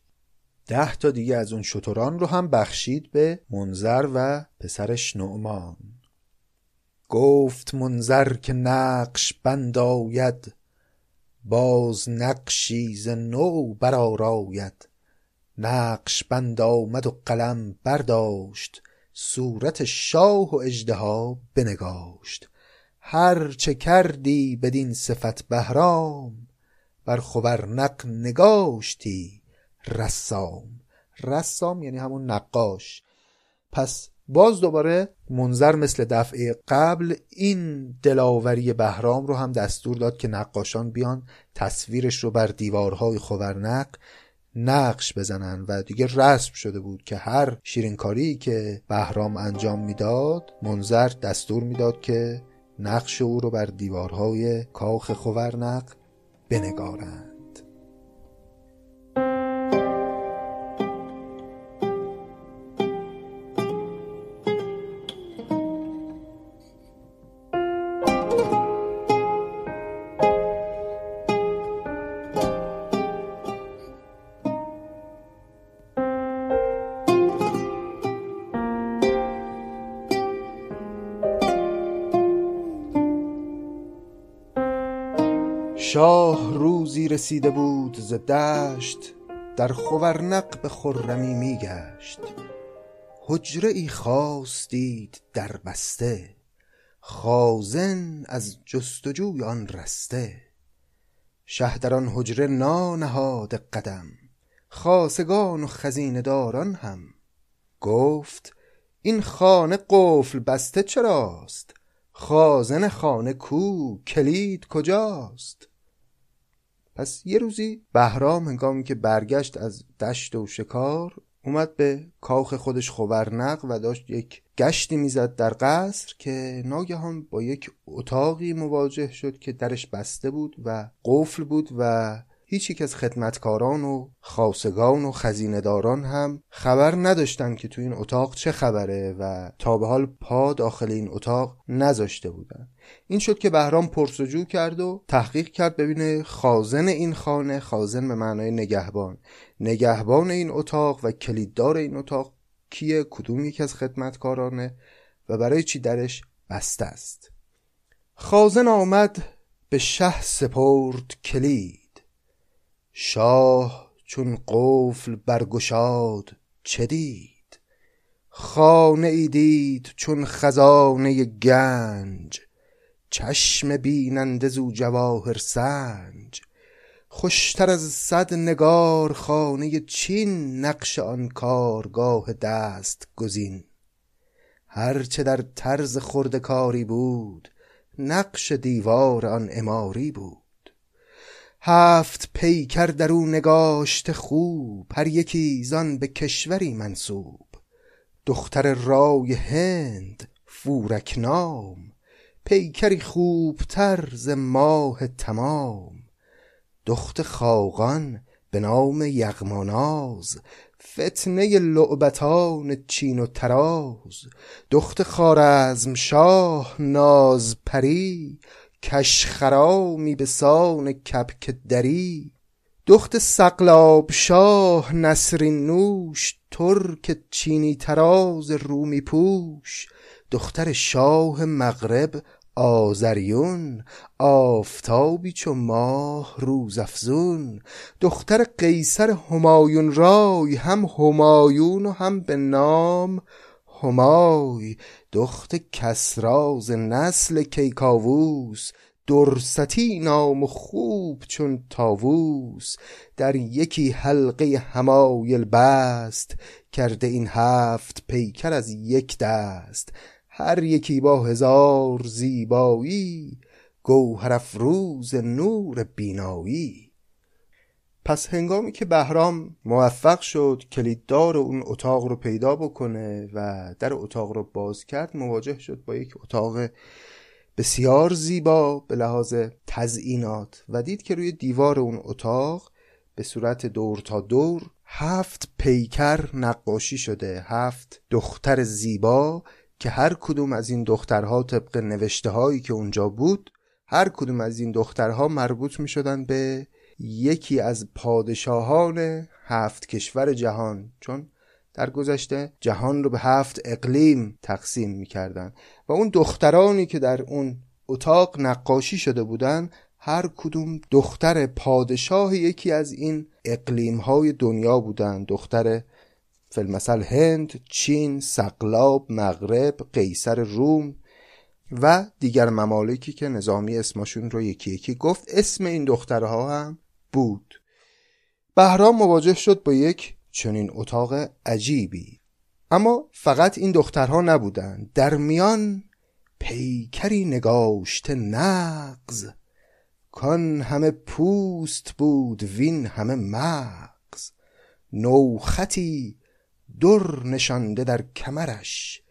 10 تا دیگه از اون شتران رو هم بخشید به منذر و پسرش نعمان. گفت منذر که نقش بند آید، باز نقشی ز نو برآراید. نقش بند آمد و قلم برداشت، صورت شاه و اژدها بنگاشت. هر چه کردی بدین صفت بهرام، بر خورنق نگاشتی رسام. رسام یعنی همون نقاش. پس باز دوباره منذر مثل دفعه قبل این دلاوری بهرام رو هم دستور داد که نقاشان بیان تصویرش رو بر دیوارهای خورنق نقش بزنن و دیگه رسم شده بود که هر شیرینکاری که بهرام انجام میداد، منذر دستور میداد که نقش او رو بر دیوارهای کاخ خورنق بنگارند. شاه روزی رسیده بود ز دشت، در خورنق به خرمی میگشت. حجره ای خاص دید در بسته، خازن از جستجوی آن رسته. شه در آن حجره نانهاد قدم، خاصگان و خزینه داران هم. گفت این خانه قفل بسته چراست؟ خازن خانه کو؟ کلید کجاست؟ پس یه روزی بهرام هنگامی که برگشت از دشت و شکار، اومد به کاخ خودش خورنق و داشت یک گشتی میزد در قصر که ناگهان با یک اتاقی مواجه شد که درش بسته بود و قفل بود و هیچ یک از خدمتکاران و خاصگان و خزینه‌داران هم خبر نداشتند که تو این اتاق چه خبره و تا به حال پا داخل این اتاق نذاشته بودند. این شد که بهرام پرسجو کرد و تحقیق کرد ببینه خازن این خانه، خازن به معنای نگهبان این اتاق و کلیددار این اتاق کیه، کدوم یک از خدمتکارانه و برای چی درش بسته است. خازن آمد به شه سپرد کلید، شاه چون قفل برگشاد چه دید؟ خانه ای دید چون خزانه گنج، چشم بیننده زو جواهر سنج. خوشتر از صد نگار خانه چین، نقش آن کارگاه دست گزین. هرچه در طرز خردکاری بود، نقش دیوار آن عماری بود. هفت پیکر درو نگاشت خوب، هر یکی زان به کشوری منسوب. دختر رای هند فورک نام، پیکری خوبتر ز ماه تمام. دخت خاقان به نام یغماناز، فتنه لعبتان چین و تراز. دخت خوارزم شاه نازپری، کشخرامی به سان کبک دری. دخت سقلاب شاه نسرین نوش، ترک چینی تراز رومی پوش. دختر شاه مغرب آذریون، آفتابی چو ماه روز افزون. دختر قیصر همایون رای، هم همایون و هم به نام همای. دخت کسراز نسل کیکاووس، درستی نام خوب چون طاووس. در یکی حلقه همایل بست، کرده این هفت پیکر از یک دست. هر یکی با هزار زیبایی، گوهر افروز نور بینایی. پس هنگامی که بهرام موفق شد کلیددار اون اتاق رو پیدا بکنه و در اتاق رو باز کرد، مواجه شد با یک اتاق بسیار زیبا به لحاظ تزئینات و دید که روی دیوار اون اتاق به صورت دور تا دور 7 پیکر نقاشی شده، 7 دختر زیبا که هر کدوم از این دخترها طبق نوشته هایی که اونجا بود، هر کدوم از این دخترها مربوط می شدن به یکی از پادشاهان 7 کشور جهان، چون در گذشته جهان رو به 7 اقلیم تقسیم می‌کردند و اون دخترانی که در اون اتاق نقاشی شده بودن هر کدوم دختر پادشاه یکی از این اقلیم‌های دنیا بودن. دختر فی‌المثل هند، چین، سقلاب، مغرب، قیصر روم و دیگر ممالکی که نظامی اسمشون رو یکی یکی گفت. اسم این دخترها هم بود. بهرام مواجه شد با یک چنین اتاق عجیبی. اما فقط این دخترها نبودن، در میان پیکری نگاشته نغز، کان همه پوست بود وین همه مغز. نوخطی در نشانده در کمرش،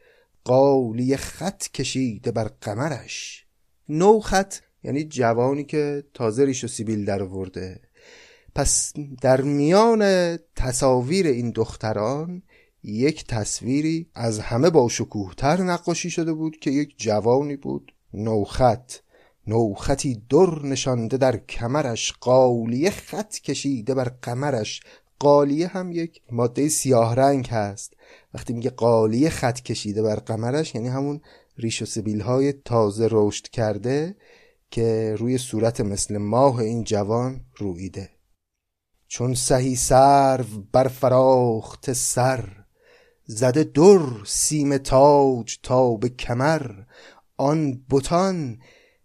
قالی خط کشیده بر قمرش. نوخط یعنی جوانی که تازه ریش و سیبیل در آورده. پس در میان تصاویر این دختران یک تصویری از همه با شکوه‌تر نقاشی شده بود که یک جوانی بود، نوخط. نوخطی در نشانده در کمرش، قالیه خط کشیده بر قمرش. قالیه هم یک ماده سیاه رنگ هست. وقتی میگه قالیه خط کشیده بر قمرش یعنی همون ریش و سبیل‌های تازه رشد کرده که روی صورت مثل ماه این جوان رویده. چون سهی سرو بر فراخت سر، زده در سیم تاج تا به کمر. آن بتان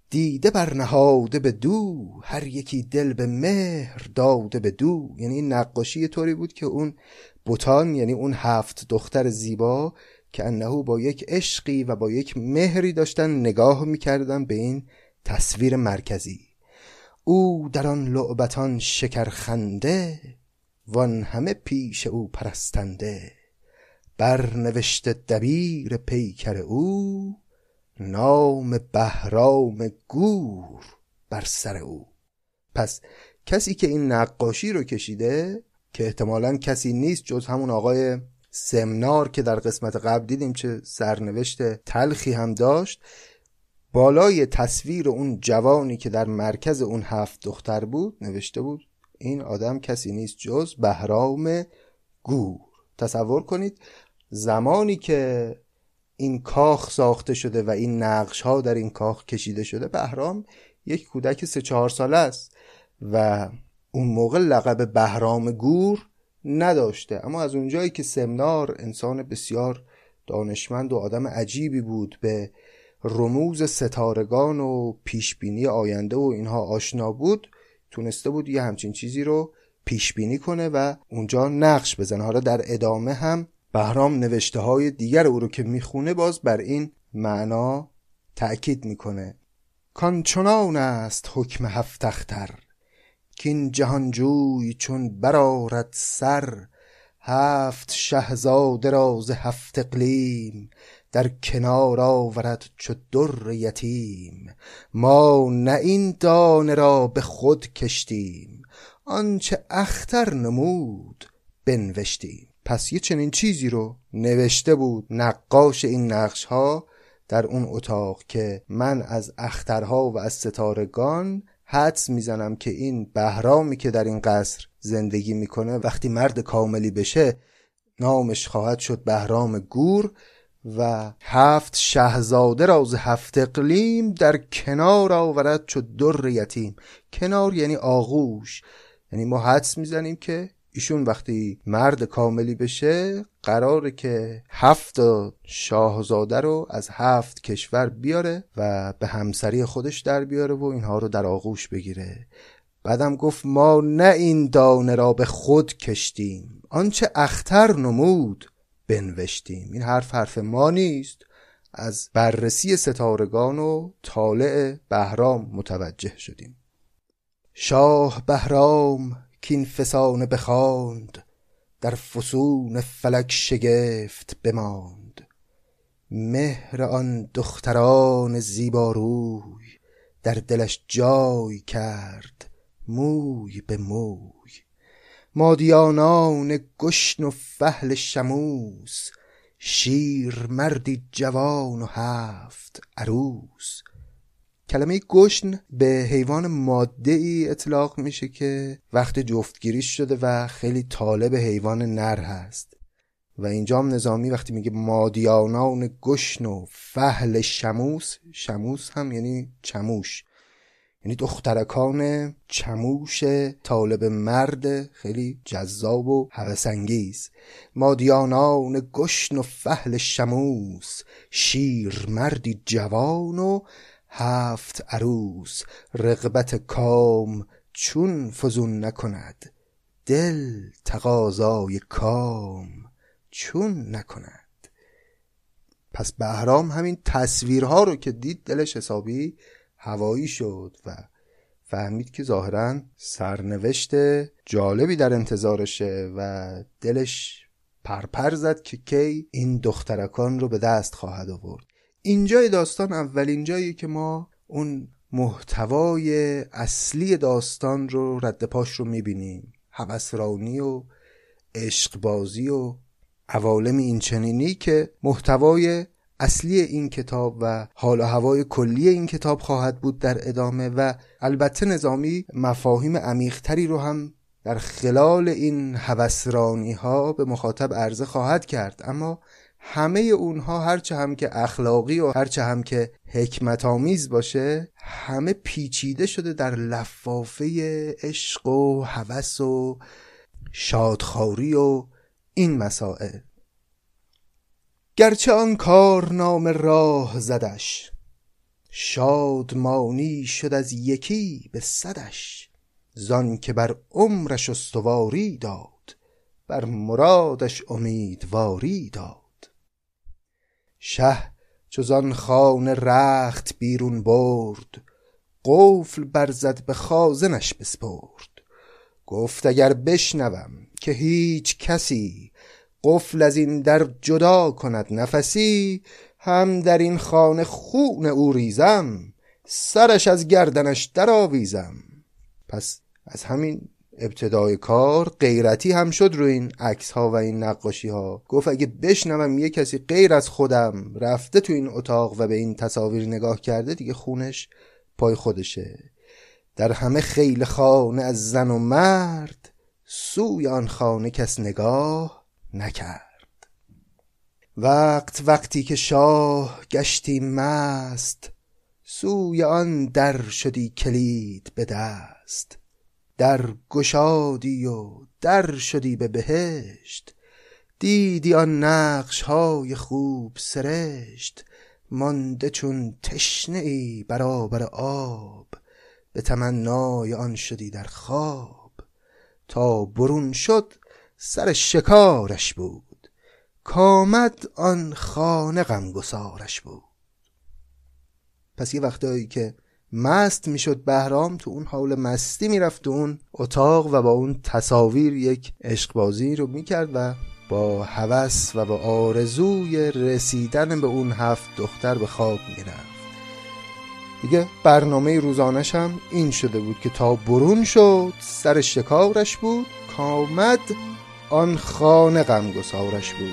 دیده برنهاده به دو، هر یکی دل به مهر داده به دو. یعنی نقاشی طوری بود که اون بتان، یعنی اون 7 دختر زیبا، که انهو با یک عشقی و با یک مهری داشتن نگاه میکردن به این تصویر مرکزی. او در آن لعبتان شکرخنده، وان همه پیش او پرستنده. برنوشته دبیر پیکر او، نام بهرام گور بر سر او. پس کسی که این نقاشی رو کشیده، که احتمالاً کسی نیست جز همون آقای سمنار که در قسمت قبل دیدیم چه سرنوشت تلخی هم داشت، بالای تصویر اون جوانی که در مرکز اون 7 دختر بود نوشته بود این آدم کسی نیست جز بهرام گور. تصور کنید زمانی که این کاخ ساخته شده و این نقش ها در این کاخ کشیده شده، بهرام یک کودک 3-4 ساله است و اون موقع لقب بهرام گور نداشته. اما از اونجایی که سمنار انسان بسیار دانشمند و آدم عجیبی بود، به رموز ستارگان و پیشبینی آینده و اینها آشنا بود، تونسته بود یه همچین چیزی رو پیشبینی کنه و اونجا نقش بزنه. حالا در ادامه هم بهرام نوشته های دیگر او رو که میخونه باز بر این معنا تأکید میکنه. کانچنان است حکم هفت اختر، که این جهانجوی چون برارد سر. 7 شهزاده را ز 7 اقلیم، در کنار آورد چو در یتیم. ما نه این دانه را به خود کشتیم، آنچه اختر نمود بنوشتیم. پس یه چنین چیزی رو نوشته بود نقاش این نقش ها در اون اتاق، که من از اخترها و از ستارگان حدس میزنم که این بهرامی که در این قصر زندگی میکنه وقتی مرد کاملی بشه نامش خواهد شد بهرام گور. و 7 شهزاده را از 7 اقلیم، در کنار آورد چو در یتیم. کنار یعنی آغوش، یعنی ما حدس میزنیم که ایشون وقتی مرد کاملی بشه قراره که 7 شاهزاده رو از 7 کشور بیاره و به همسری خودش در بیاره و اینها رو در آغوش بگیره. بعدم گفت ما نه این دانه را به خود کشتیم، آنچه اختر نمود بنوشتیم. این حرف ما نیست، از بررسی ستارگان و طالع بهرام متوجه شدیم. شاه بهرام کین فسانه بخواند، در فسون فلک شگفت بماند. مهر آن دختران زیباروی، در دلش جای کرد موی به موی. مادیانان گشن و فهل شموس، شیر مردی جوان و 7 عروس. کلمه گشن به حیوان ماده ای اطلاق میشه که وقت جفتگیریش شده و خیلی طالب حیوان نر هست. و اینجا هم نظامی وقتی میگه مادیانان گشن و فهل شموس، شموس هم یعنی چموش، یعنی دخترکان چموش طالب مرد خیلی جذاب و هوس انگیز. مادیانان گشن و فهل شموس، شیر مردی جوان و 7 عروس. رغبت کام چون فزون نکند، دل تقاضای کام چون نکند. پس بهرام همین تصویرها رو که دید دلش حسابی هوایی شد و فهمید که ظاهراً سرنوشت جالبی در انتظارشه و دلش پرپر زد که کی این دخترکان رو به دست خواهد آورد. اینجای داستان اولین جایی که ما اون محتوای اصلی داستان رو رد پاش رو میبینیم، هوسرانی و عشقبازی و عوالم این چنینی که محتوای اصلی این کتاب و حال و هوای کلی این کتاب خواهد بود در ادامه. و البته نظامی مفاهیم عمیق‌تری رو هم در خلال این هوسرانی‌ها به مخاطب عرضه خواهد کرد، اما همه اونها هرچه هم که اخلاقی و هرچه هم که حکمت‌آمیز باشه همه پیچیده شده در لفافه عشق و هوس و شادخواری و این مسائل. گرچه آن کارنامه راه زدش، شادمانی شد از یکی به صدش. زان که بر عمرش استواری داد، بر مرادش امیدواری داد. شه چوزان خانه رخت بیرون برد، قفل برزد به خازنش بسپرد. گفت اگر بشنوم که هیچ کسی قفل از این در جدا کند نفسی، هم در این خانه خون او ریزم، سرش از گردنش در آویزم. پس از همین ابتدای کار غیرتی هم شد روی این عکس ها و این نقاشی ها. گفت اگه بشنوم یه کسی غیر از خودم رفته تو این اتاق و به این تصاویر نگاه کرده، دیگه خونش پای خودشه. در همه خیل خانه از زن و مرد، سوی آن خانه کس نگاه نکرد. وقتی که شاه گشتی مست، سوی آن در شدی کلید به دست. در گشادی و در شدی به بهشت، دیدی آن نقش های خوب سرشت. مانده چون تشنه ای برابر آب، به تمنای آن شدی در خواب. تا برون شد سر شکارش بود، کامد آن خانه غمگسارش بود. پس یه وقتایی که مست میشد بهرام، تو اون حال مستی میرفت تو اون اتاق و با اون تصاویر یک عشقبازی رو میکرد و با هوس و با آرزوی رسیدن به اون 7 دختر به خواب میرفت. دیگه برنامه روزانش هم این شده بود که تا برون شد سر شکارش بود، کامد آن خانه غمگسارش بود.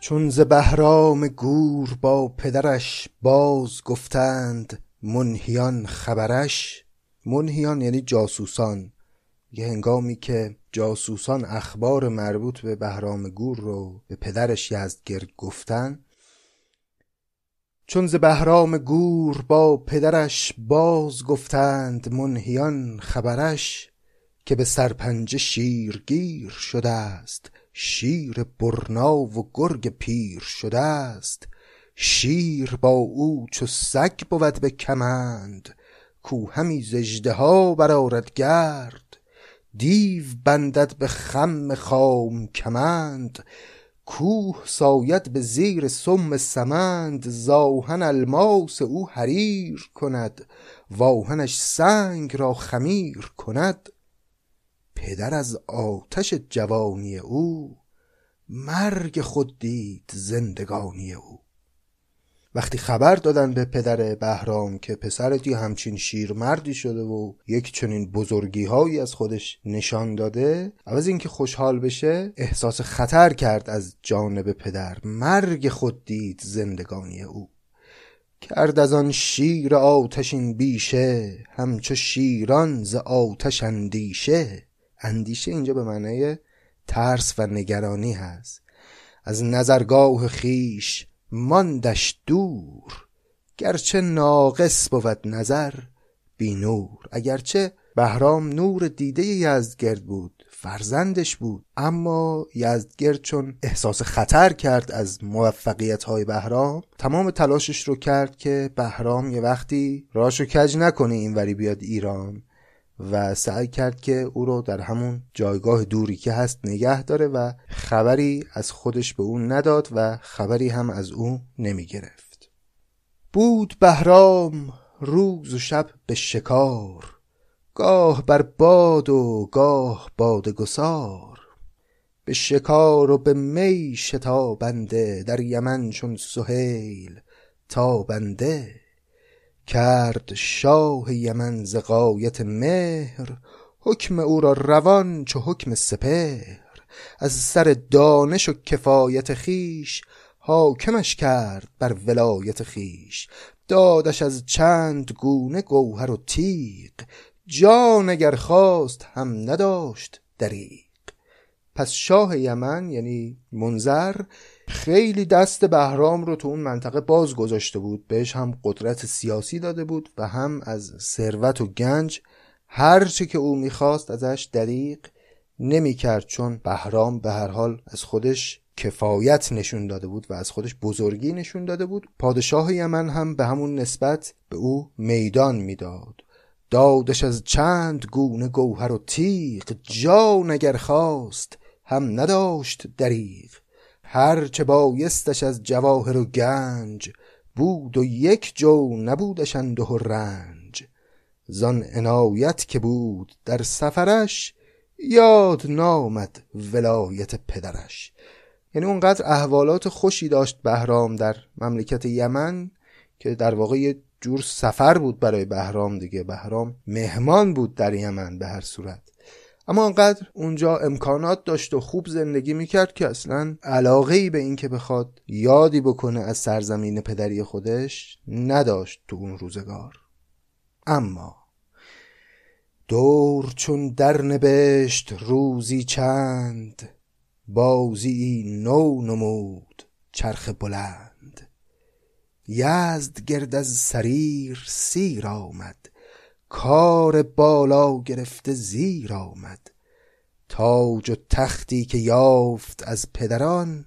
چون ز بهرام گور با پدرش باز گفتند منهیان خبرش. منهیان یعنی جاسوسان. یه هنگامی که جاسوسان اخبار مربوط به بهرام گور رو به پدرش یزدگرد گفتن، چون ز بهرام گور با پدرش باز گفتند منهیان خبرش، که به سرپنجه شیرگیر شده است، شیر برنا و گرگ پیر شده است. شیر با او چو سگ بود به کمند، کو همی ز اژدها برآرد گرد. دیو بندد به خم خام کمند، کوه ساید به زیر سم سمند. زآهن الماس او حریر کند، واهنش سنگ را خمیر کند. پدر از آتش جوانی او مرگ خود دید زندگانی او. وقتی خبر دادن به پدر بهرام که پسرتی همچین شیرمردی شده و یک چنین بزرگی هایی از خودش نشان داده، عوض اینکه خوشحال بشه احساس خطر کرد از جانب پدر. مرگ خود دید زندگانی او. کرد از آن شیر آتشین بیشه، همچو شیران ز آتش اندیشه. اندیشه اینجا به معنای ترس و نگرانی هست. از نظرگاه خیش ماندش دور، گرچه ناقص بود نظر بی نور. اگرچه بهرام نور دیده یزدگرد بود، فرزندش بود، اما یزدگرد چون احساس خطر کرد از موفقیت‌های بهرام، تمام تلاشش رو کرد که بهرام یه وقتی راشو کج نکنه اینوری بیاد ایران و سعی کرد که او رو در همون جایگاه دوری که هست نگه داره و خبری از خودش به اون نداد و خبری هم از او نمی گرفت. بود بهرام روز و شب به شکار، گاه بر باد و گاه بادگسار. به شکار و به می شتابنده، در یمن چون سهیل تابنده. کرد شاه یمن ز غایت مهر، حکم او را روان چو حکم سپهر. از سر دانش و کفایت خیش، حاکمش کرد بر ولایت خیش. دادش از چند گونه گوهر و تیغ، جان اگر خواست هم نداشت دریغ. پس شاه یمن یعنی منذر خیلی دست بهرام رو تو اون منطقه باز گذاشته بود، بهش هم قدرت سیاسی داده بود و هم از ثروت و گنج هر چی که او میخواست ازش دریغ نمیکرد، چون بهرام به هر حال از خودش کفایت نشون داده بود و از خودش بزرگی نشون داده بود. پادشاه یمن هم به همون نسبت به او میدان میداد. دادش از چند گونه گوهر و تیغ، جان اگر خواست هم نداشت دریغ. هر چه بایستش از جواهر و گنج، بود و یک جو نبودش انده و رنج. زان عنایت که بود در سفرش، یاد نامد ولایت پدرش. یعنی اونقدر احوالات خوشی داشت بهرام در مملکت یمن که در واقع یه جور سفر بود برای بهرام دیگه. بهرام مهمان بود در یمن به هر صورت، اما انقدر اونجا امکانات داشت و خوب زندگی میکرد که اصلا علاقه‌ای به این که بخواد یادی بکنه از سرزمین پدری خودش نداشت تو اون روزگار. اما دور چون در نبشت روزی چند، بازی نو نمود چرخ بلند. یزدگرد از سریر سیر آمد، کار بالا گرفته زیر آمد. تاج و تختی که یافت از پدران،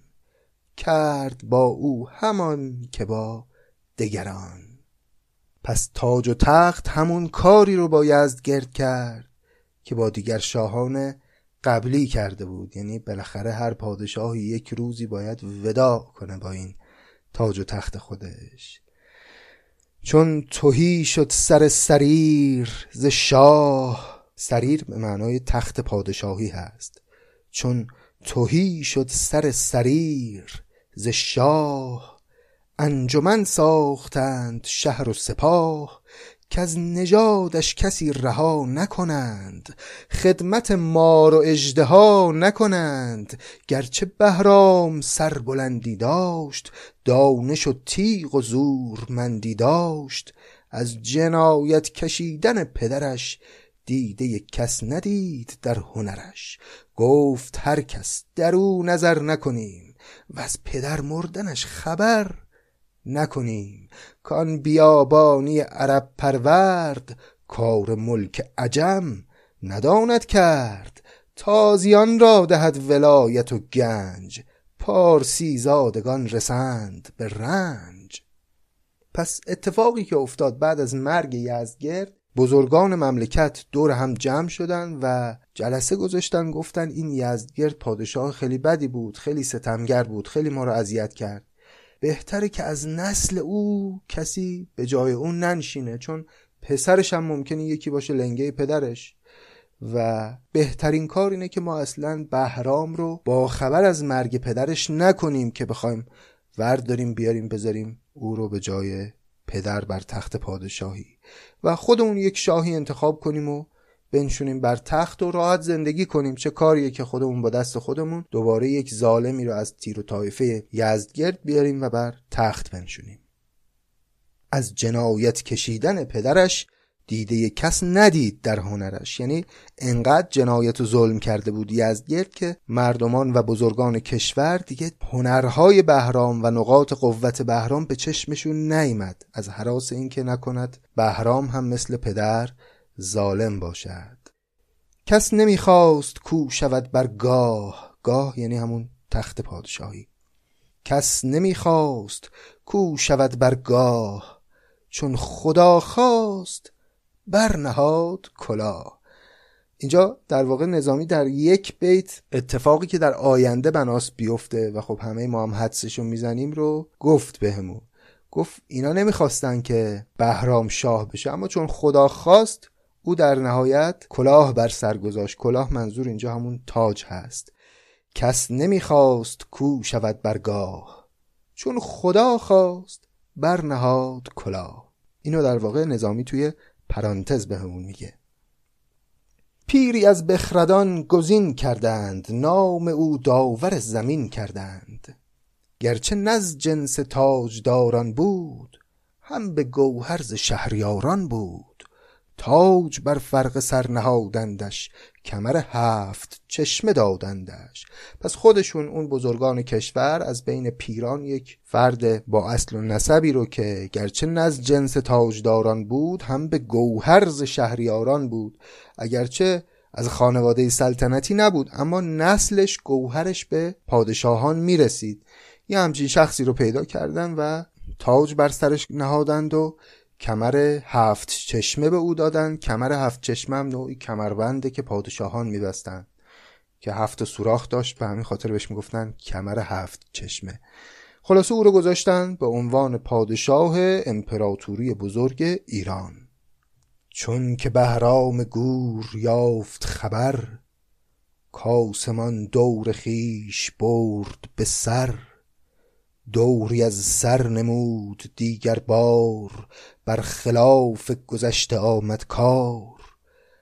کرد با او همان که با دگران. پس تاج و تخت همون کاری رو با یزدگرد کرد که با دیگر شاهان قبلی کرده بود. یعنی بالاخره هر پادشاهی یک روزی باید وداع کنه با این تاج و تخت خودش. چون تهی شد سر سریر ز شاه، سریر به معنای تخت پادشاهی هست. چون تهی شد سر سریر ز شاه، انجمن ساختند شهر و سپاه. که از نژادش کسی رها نکنند، خدمت مار و اژدها نکنند. گرچه بهرام سر بلندی داشت، دانش و تیغ و زورمندی داشت. از جنایت کشیدن پدرش، دیده یک کس ندید در هنرش. گفت هر کس در او نظر نکنیم، و از پدر مردنش خبر نکنیم. کان بیابانی عرب پرورد، کار ملک عجم نداند کرد. تازیان را دهد ولایت و گنج، پارسی زادگان رسند به رنج. پس اتفاقی که افتاد بعد از مرگ یزدگرد، بزرگان مملکت دور هم جمع شدن و جلسه گذاشتن. گفتن این یزدگرد پادشاه خیلی بدی بود، خیلی ستمگر بود، خیلی ما را اذیت کرد. بهتره که از نسل او کسی به جای اون ننشینه، چون پسرش هم ممکنه یکی باشه لنگه پدرش و بهترین کار اینه که ما اصلاً بهرام رو با خبر از مرگ پدرش نکنیم که بخوایم ورداریم بیاریم بذاریم او رو به جای پدر بر تخت پادشاهی و خودمون یک شاهی انتخاب کنیم و بنشونیم بر تخت و راحت زندگی کنیم. چه کاریه که خودمون با دست خودمون دوباره یک ظالمی رو از تیر و طایفه یزدگرد بیاریم و بر تخت بنشونیم. از جنایت کشیدن پدرش دیده کس ندید در هنرش، یعنی انقدر جنایت و ظلم کرده بود یزدگرد که مردمان و بزرگان کشور دیگه هنرهای بهرام و نقاط قوت بهرام به چشمشون نیامد از هراس این که نکند بهرام هم مثل پدر ظالم باشد. کس نمیخواست کو شود بر گاه، گاه یعنی همون تخت پادشاهی، کس نمیخواست کو شود بر گاه چون خدا خواست برنهاد کلا. اینجا در واقع نظامی در یک بیت اتفاقی که در آینده بناس بیفته و خب همه ما هم حدسشو میزنیم رو گفت بهمون. گفت اینا نمیخواستن که بهرام شاه بشه اما چون خدا خواست او در نهایت کلاه بر سر گذاشت. کلاه منظور اینجا همون تاج هست. کس نمیخواست کو شود برگاه چون خدا خواست برنهاد کلاه. اینو در واقع نظامی توی پرانتز به همون میگه. پیری از بخردان گزین کردند نام او داور زمین کردند، گرچه نز جنس تاجداران بود هم به گوهر ز شهریاران بود، تاج بر فرق سر نهادندش کمر هفت چشمه دادندش. پس خودشون اون بزرگان کشور از بین پیران یک فرد با اصل و نسبی رو که گرچه نزد جنس تاجداران بود هم به گوهر ز شهریاران بود، اگرچه از خانواده سلطنتی نبود اما نسلش گوهرش به پادشاهان میرسید، یه همچین شخصی رو پیدا کردن و تاج بر سرش نهادند و کمر هفت چشمه به او دادن. کمر هفت چشمه هم نوعی کمربنده که پادشاهان می‌بستن که هفت سوراخ داشت، به همین خاطر بهش میگفتن کمر هفت چشمه. خلاصه او رو گذاشتن به عنوان پادشاه امپراتوری بزرگ ایران. چون که بهرام گور یافت خبر، کاسمان دور خیش برد به سر، دوری از سر نمود دیگر بار، بر خلاف گذشته آمد کار،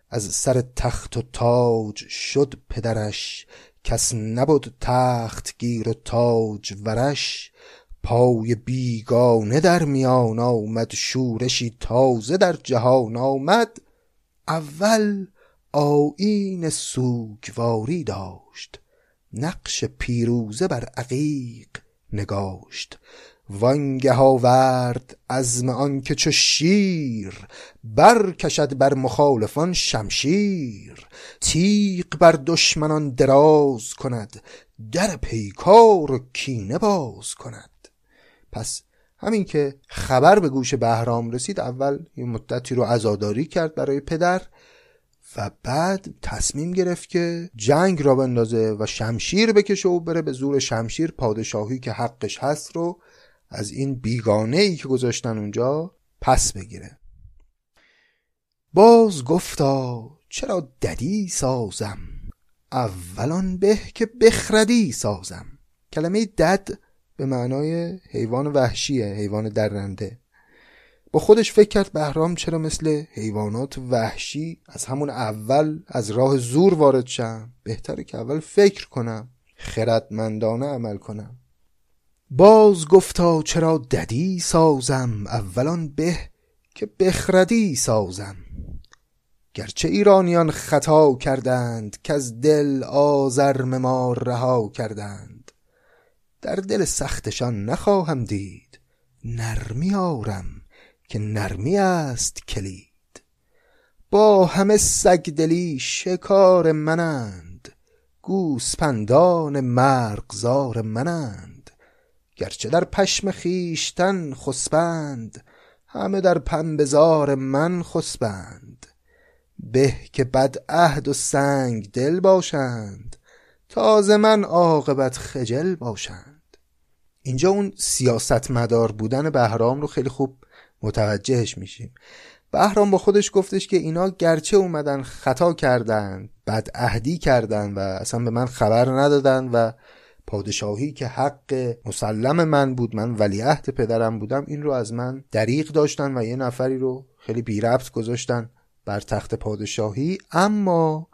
از سر تخت و تاج شد پدرش، کس نبود تخت گیر و تاج ورش، پای بیگانه در میان آمد، شورشی تازه در جهان آمد، اول آیین سوگواری داشت، نقش پیروزه بر عقیق نگاشت، وانگه آورد عزم آن که چو شیر، برکشد بر مخالفان شمشیر، تیغ بر دشمنان دراز کند، در پیکار و کینه باز کند. پس همین که خبر به گوش بهرام رسید اول یه مدتی رو عزاداری کرد برای پدر و بعد تصمیم گرفت که جنگ را بندازه و شمشیر بکشه و بره به زور شمشیر پادشاهی که حقش هست رو از این بیگانه ای که گذاشتن اونجا پس بگیره. باز گفتا چرا ددی سازم، اولان به که بخردی سازم. کلمه دد به معنای حیوان وحشیه، حیوان درنده. با خودش فکر کرد بهرام چرا مثل حیوانات وحشی از همون اول از راه زور وارد شم، بهتره که اول فکر کنم، خردمندانه عمل کنم. باز گفتا چرا ددی سازم، اولان به که بخردی سازم. گرچه ایرانیان خطا کردند که از دل آزرم ما رها کردند، در دل سختشان نخواهم دید، نرمی آرم که نرمی است کلید. با همه سگدلی شکار منند، گوسپندان مرغزار منند، گرچه در پشم خیشتن خسبند، همه در پنبه‌زار من خسبند. به که بدعهد و سنگ دل باشند، تازه من عاقبت خجل باشند. اینجا اون سیاستمدار بودن بهرام رو خیلی خوب متوجهش میشیم. بهرام با خودش گفتش که اینا گرچه اومدن خطا کردن، بدعهدی کردن و اصلا به من خبر ندادن و پادشاهی که حق مسلم من بود، من ولیعهد پدرم بودم، این رو از من دریغ داشتن و یه نفری رو خیلی بی ربط گذاشتن بر تخت پادشاهی. اما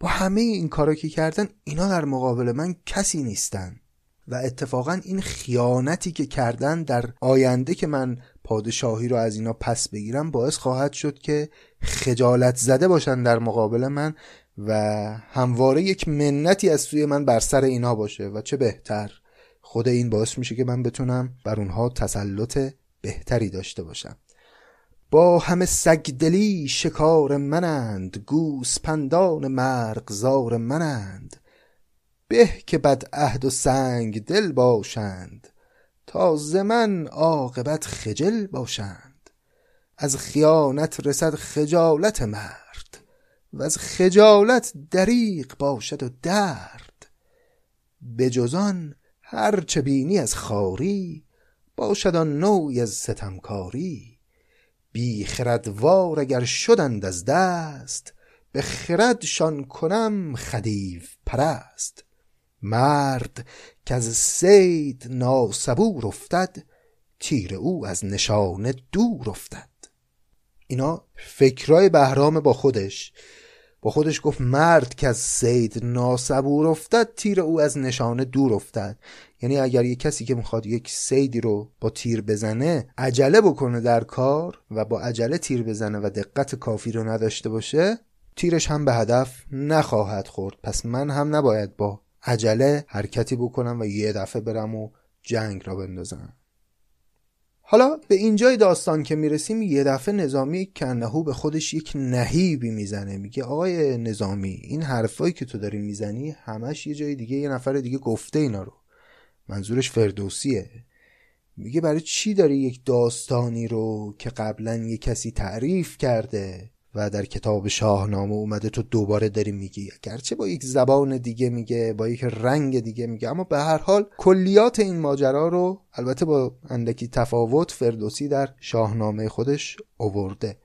با همه این کارا که کردن اینا در مقابل من کسی نیستن و اتفاقا این خیانتی که کردن در آینده که من پادشاهی رو از اینا پس بگیرم باعث خواهد شد که خجالت زده باشن در مقابل من و همواره یک منتی از سوی من بر سر اینا باشه و چه بهتر، خود این باعث میشه که من بتونم بر اونها تسلط بهتری داشته باشم. با همه سگدلی شکار منند، گوسپندان مرغزار منند، به که بدعهد و سنگ دل باشند، تا ز من عاقبت خجل باشند، از خیانت رسد خجالت مرد، و از خجالت دریغ باشد و درد، به جزان هر چه بینی از خاری، باشد آن نوعی از ستمکاری، بی خردوار اگر شدند از دست، به خردشان کنم خدیو پرست، مرد که از صید ناصبور افتد، تیر او از نشانه دور افتد. اینا فکرای بهرام با خودش گفت مرد که از صید ناصبور افتد، تیر او از نشانه دور افتد. یعنی اگر یک کسی که میخواد یک صیدی رو با تیر بزنه عجله بکنه در کار و با عجله تیر بزنه و دقت کافی رو نداشته باشه، تیرش هم به هدف نخواهد خورد. پس من هم نباید با عجله حرکتی بکنم و یه دفعه برم و جنگ را بندازم. حالا به اینجای داستان که میرسیم یه دفعه نظامی کنهو به خودش یک نهیبی میزنه، میگه آقای نظامی این حرفایی که تو داری میزنی همش یه جای دیگه یه نفر دیگه گفته اینا رو، منظورش فردوسیه. میگه برای چی داری یک داستانی رو که قبلا یه کسی تعریف کرده و در کتاب شاهنامه اومده تو دوباره داری میگی، گرچه با یک زبان دیگه میگه، با یک رنگ دیگه میگه، اما به هر حال کلیات این ماجرا رو البته با اندکی تفاوت فردوسی در شاهنامه خودش آورده.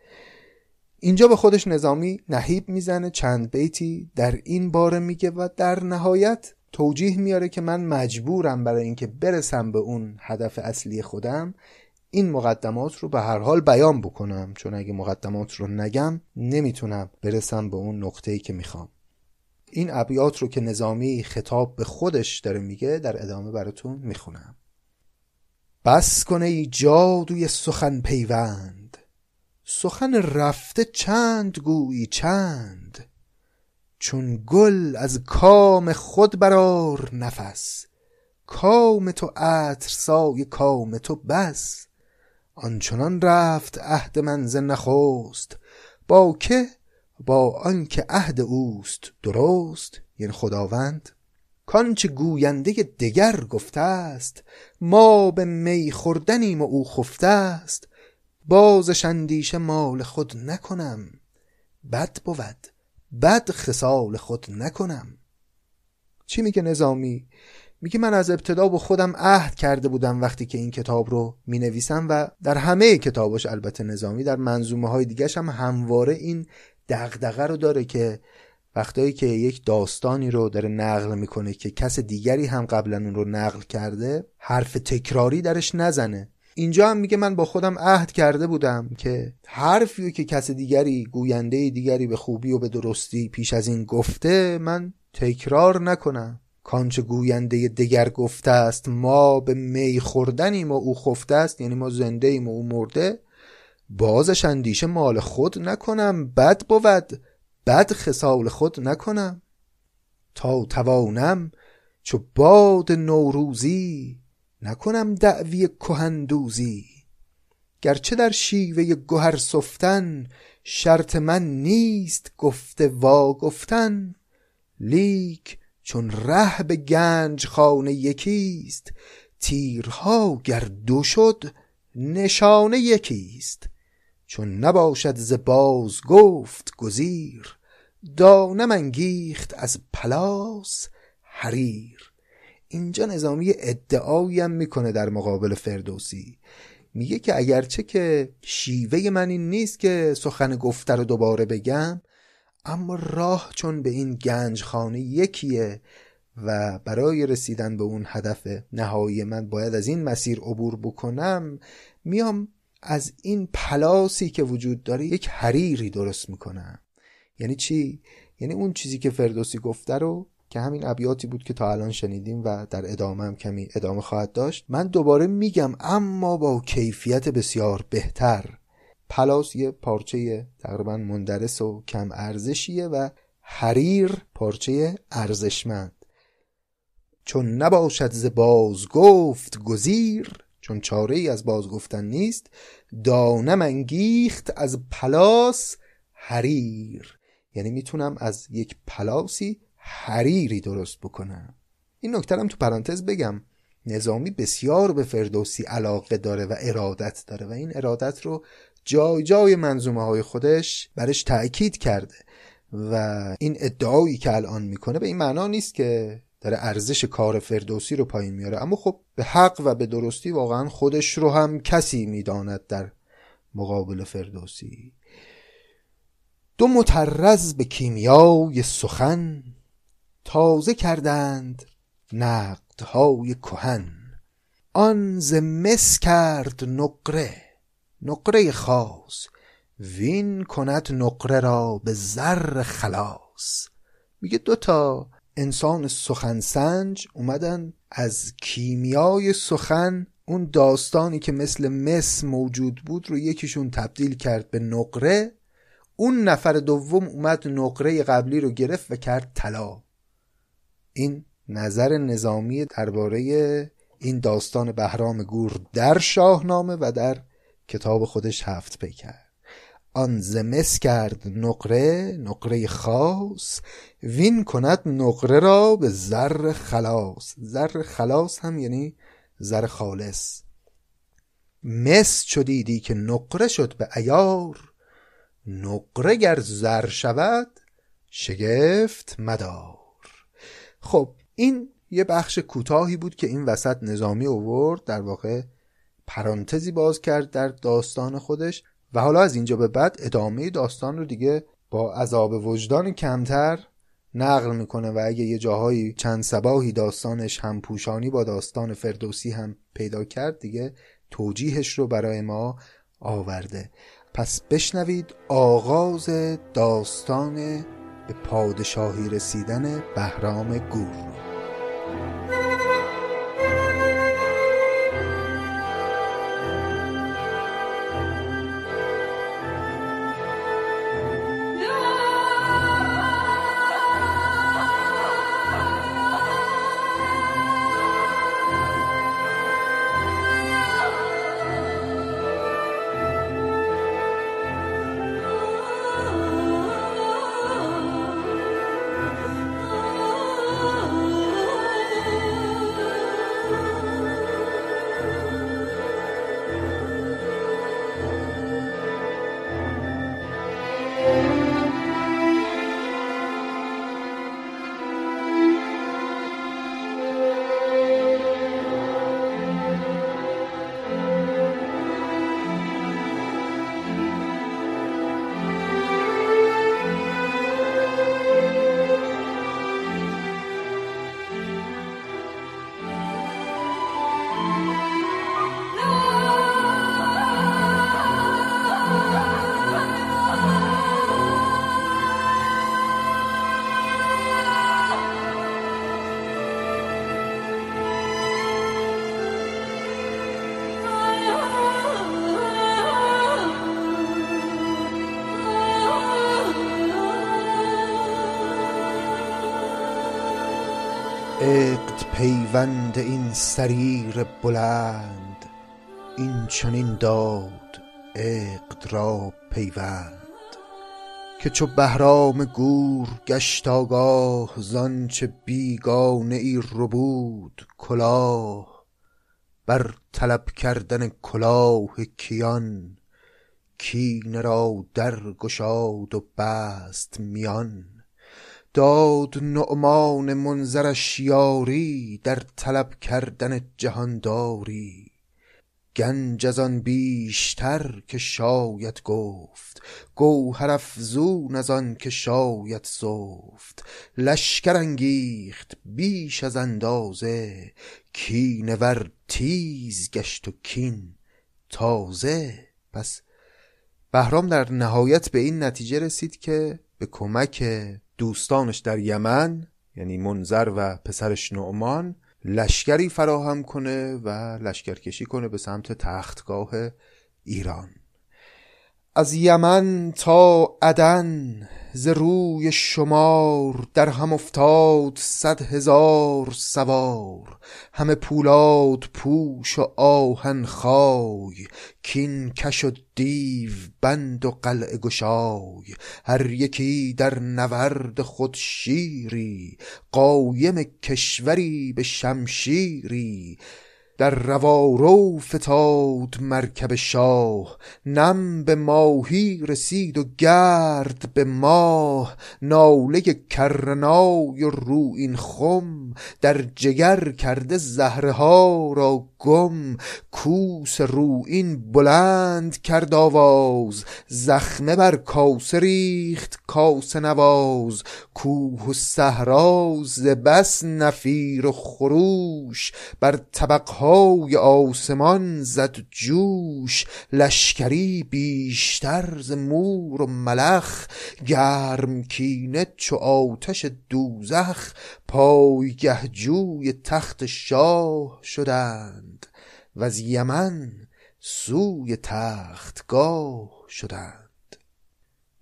اینجا به خودش نظامی نهیب میزنه، چند بیتی در این باره میگه و در نهایت توجیه میاره که من مجبورم برای اینکه برسم به اون هدف اصلی خودم این مقدمات رو به هر حال بیان بکنم، چون اگه مقدمات رو نگم نمیتونم برسم به اون نقطه‌ای که میخوام. این ابیات رو که نظامی خطاب به خودش داره میگه در ادامه براتون میخونم. بس کنه ای جادوی سخن پیوند، سخن رفته چند گویی چند، چون گل از کام خود برار نفس، کام تو عطر سای کام تو بس، آنچنان رفت عهد من ز نخست، با که با آن که عهد اوست درست، یعنی خداوند. کانچه گوینده دگر گفته است، ما به می خوردنیم و او خفته است، بازش اندیشه مال خود نکنم، بد بود بد خصال خود نکنم. چی میگه نظامی؟ میگه من از ابتدا با خودم عهد کرده بودم وقتی که این کتاب رو مینویسم و در همه کتاباش، البته نظامی در منظومه های دیگه‌ش هم همواره این دغدغه رو داره که وقتایی که یک داستانی رو داره نقل میکنه که کس دیگری هم قبلا اون رو نقل کرده حرف تکراری درش نزنه. اینجا هم میگه من با خودم عهد کرده بودم که حرفی که کس دیگری، گوینده دیگری به خوبی و به درستی پیش از این گفته من تکرار نکنم. کانچه گوینده دگر گفته است، ما به می خوردنیم و او خفته است، یعنی ما زنده ایم و او مرده، بازش اندیشه مال خود نکنم، بد بود بد خصال خود نکنم. تا توانم چو باد نوروزی، نکنم دعوی کهندوزی، گرچه در شیوه گوهر سفتن، شرط من نیست گفته وا گفتن، لیک چون ره به گنج خانه یکیست، تیرها گر دو شد نشانه یکیست، چون نباشد ز باز گفت گزیر، دانم انگیخت از پلاس حریر. اینجا نظامی ادعایی هم میکنه در مقابل فردوسی، میگه که اگرچه که شیوه من این نیست که سخن گفته رو دوباره بگم، اما راه چون به این گنجخانه یکیه و برای رسیدن به اون هدف نهایی من باید از این مسیر عبور بکنم، میام از این پلاسی که وجود داره یک حریری درست میکنم. یعنی چی؟ یعنی اون چیزی که فردوسی گفته رو، که همین ابیاتی بود که تا الان شنیدیم و در ادامه هم کمی ادامه خواهد داشت، من دوباره میگم اما با کیفیت بسیار بهتر. پلاس یه پارچه تقریبا مندرس و کم ارزشیه و حریر پارچه ارزشمند. چون نباشد ز باز گفت گزیر، چون چاره ای از باز گفتن نیست، دانم انگیخت از پلاس حریر. یعنی میتونم از یک پلاسی حریری درست بکنم. این نکته هم تو پرانتز بگم، نظامی بسیار به فردوسی علاقه داره و ارادت داره و این ارادت رو جای جای منظومه های خودش برش تأکید کرده و این ادعایی که الان میکنه به این معنا نیست که داره ارزش کار فردوسی رو پایین میاره، اما خب به حق و به درستی واقعا خودش رو هم کسی میداند در مقابل فردوسی. دو مترز به کیمیای سخن، تازه کردند نقدهای کهن. آن ز مس کرد نقره، نقره خاص، وین کند نقره را به زر خلاص. میگه دوتا انسان سخن سنج اومدن از کیمیای سخن، اون داستانی که مثل مس موجود بود رو یکیشون تبدیل کرد به نقره، اون نفر دوم اومد نقره قبلی رو گرفت و کرد طلا. این نظر نظامی درباره این داستان بهرام گور در شاهنامه و در کتاب خودش هفت پیکر. آن ز مس کرد نقره، نقره خاص، وین کند نقره را به زر خلاص. زر خلاص هم یعنی زر خالص. مس چو دیدی که نقره شد به عیار، نقره گر زر شود شگفت مدار. خب این یه بخش کوتاهی بود که این وسط نظامی آورد، در واقع پرانتزی باز کرد در داستان خودش و حالا از اینجا به بعد ادامه داستان رو دیگه با عذاب وجدان کمتر نقل میکنه و اگه یه جاهایی چند صباحی داستانش هم پوشانی با داستان فردوسی هم پیدا کرد، دیگه توجیهش رو برای ما آورده. پس بشنوید آغاز داستان به پادشاهی رسیدن بهرام گور. پیوند این سریر بلند، این چنین داد عقد را پیوند. که چو بهرام گور گشت آگاه، زانچه بیگانه ای ربود کلاه. بر طلب کردن کلاه کیان، کینه را درگشاد و بست میان. داد نعمان منذرش یاری، در طلب کردن جهانداری. گنج از آن بیشتر که شاید گفت، گوهر افزون از آن که شاید سفت. لشکر انگیخت بیش از اندازه، کینه ور تیز گشت و کین تازه. پس بهرام در نهایت به این نتیجه رسید که به کمک دوستانش در یمن، یعنی منذر و پسرش نعمان، لشکری فراهم کنه و لشکرکشی کنه به سمت تختگاه ایران. از یمن تا عدن ز روی شمار، در هم افتاد 100,000 سوار. همه پولاد پوش و آهن خای، کین کش و دیو بند و قلعه گشای. هر یکی در نورد خود شیری، قایم کشوری به شمشیری. در روارو فتاد مرکب شاه، نم به ماهی رسید و گرد به ماه. ناله کرنای رویین خم، در جگر کرده زهره ها را گم. کوس رویین بلند کرد آواز، زخمه بر کاسه ریخت کاسه نواز. کوه و صحرا ز بس نفیر و خروش، بر طبقها های آسمان زد جوش. لشکری بیشتر ز مور و ملخ، گرم کینه چو آتش دوزخ. پایگه جوی تخت شاه شدند، و از یمن سوی تختگاه شدند.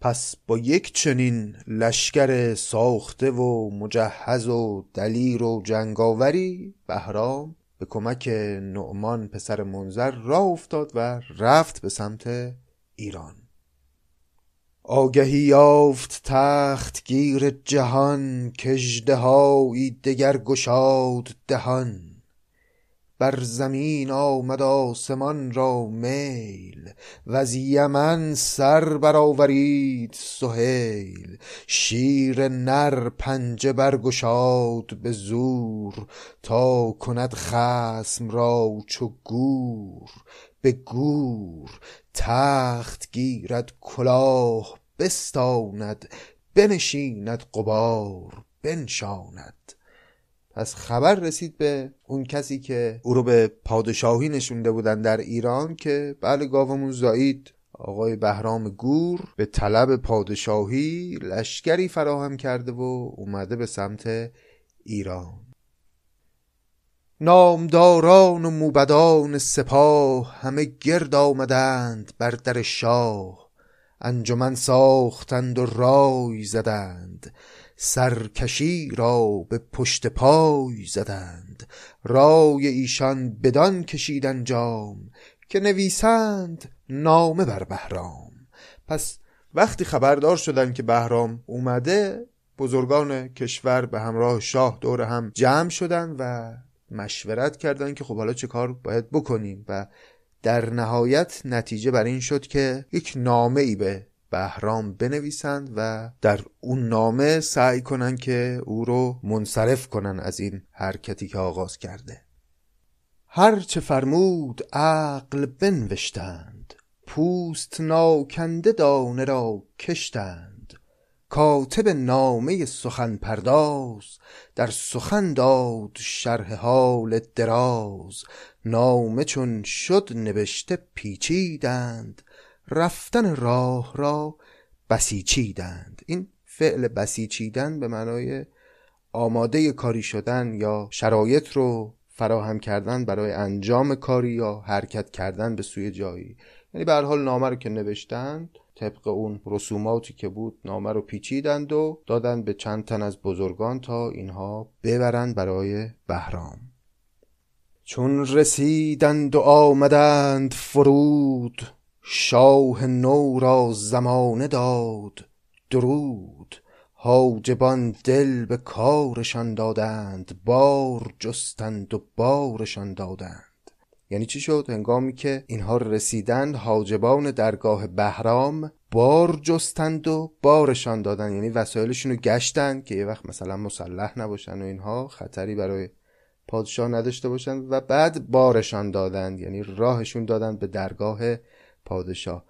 پس با یک چنین لشکر ساخته و مجهز و دلیر و جنگاوری، بهرام به کمک نعمان پسر منذر راه افتاد و رفت به سمت ایران. آگهی یافت تخت گیر جهان، که اژدهایی دگر گشاد دهان. بر زمین آمد آسمان را میل، و از یمن سر برآورید سهیل. شیر نر پنجه برگشاد به زور، تا کند خصم را چو گور. به گور تخت گیرد کلاه بستاند، بنشیند غبار بنشاند. پس خبر رسید به اون کسی که او رو به پادشاهی نشونده بودن در ایران که بله گاومون زایید. آقای بهرام گور به طلب پادشاهی لشکری فراهم کرده و اومده به سمت ایران. نامداران و موبدان سپاه، همه گرد آمدند بر در شاه. انجمن ساختند و رای زدند، سرکشی را به پشت پای زدند. رای ایشان بدان کشید انجام، که نویسند نامه بر بهرام. پس وقتی خبردار شدند که بهرام اومده، بزرگان کشور به همراه شاه دور هم جمع شدند و مشورت کردند که خب حالا چه کار باید بکنیم. و در نهایت نتیجه بر این شد که یک نامه ای به بهرام بنویسند و در اون نامه سعی کنن که او رو منصرف کنن از این حرکتی که آغاز کرده. هر چه فرمود عقل بنوشتند، پوست ناکنده دانه را کشتند. کاتب نامه سخن پرداز، در سخن داد شرح حال دراز. نامه چون شد نوشته پیچیدند، رفتن راه را بسیچیدند. این فعل بسیچیدن به معنای آماده کاری شدن یا شرایط رو فراهم کردن برای انجام کاری یا حرکت کردن به سوی جایی. یعنی به هر حال نامه رو که نوشتند، طبق اون رسوماتی که بود نامه رو پیچیدند و دادن به چند تن از بزرگان تا اینها ببرند برای بهرام. چون رسیدند و آمدند فرود، شاه نو را زمانه داد درود. حاجبان دل به کارشان دادند، بار جستند و بارشان دادند. یعنی چی شد؟ هنگامی که اینها رسیدند، حاجبان درگاه بهرام بار جستند و بارشان دادند. یعنی وسایلشون رو گشتند که یه وقت مثلا مسلح نباشن و اینها خطری برای پادشاه نداشته باشند و بعد بارشان دادند، یعنی راهشون دادند به درگاه پادشاه.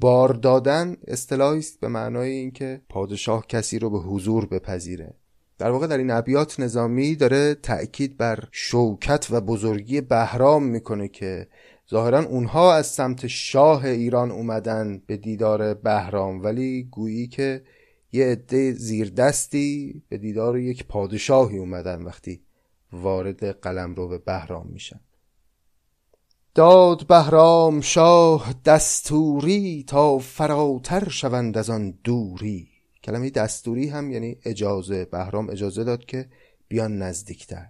بار دادن اصطلاحی است به معنای اینکه پادشاه کسی رو به حضور بپذیره. در واقع در این ابیات نظامی داره تأکید بر شوکت و بزرگی بهرام میکنه که ظاهرا اونها از سمت شاه ایران اومدن به دیدار بهرام، ولی گویی که یه عده زیردستی به دیدار یک پادشاهی اومدن وقتی وارد قلمرو بهرام میشن. داد بهرام شاه دستوری تا فراتر شوند از آن دوری. کلمه دستوری هم یعنی اجازه، بهرام اجازه داد که بیان نزدیکتر.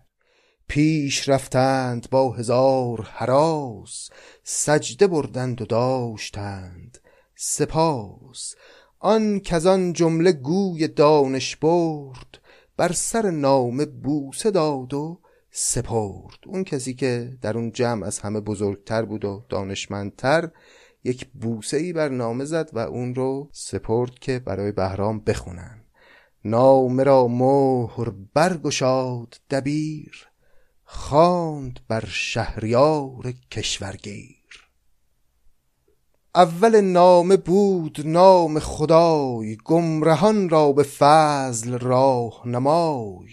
پیش رفتند با هزار هراس، سجده بردند و داشتند سپاس. آن کزان جمله گوی دانش برد، بر سر نام بوسه داد و سپرد. اون کسی که در اون جمع از همه بزرگتر بود و دانشمندتر یک بوسه ای بر نامه زد و اون رو سپرد که برای بهرام بخونن. نامه را مهر برگشاد دبیر، خواند بر شهریار کشورگیر. اول نامه بود نام خدای، گمرهان را به فضل راه نمای.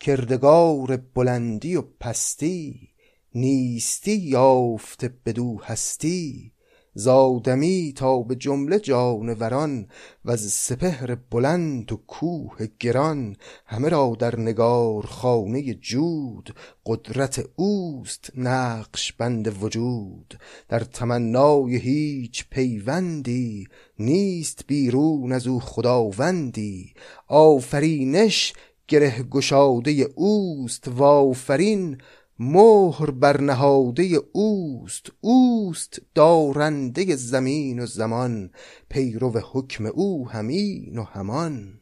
کردگار بلندی و پستی، نیستی یافته بدو هستی. زادمی تا به جمله جانوران، و از سپهر بلند و کوه گران. همه را در نگار خانه جود، قدرت اوست نقش بند وجود. در تمنای هیچ پیوندی، نیست بیرون از او خداوندی. آفرینش گره گشاده اوست، و آفرین مهر برنهاده اوست. اوست دارنده زمین و زمان، پیرو حکم او همین و همان.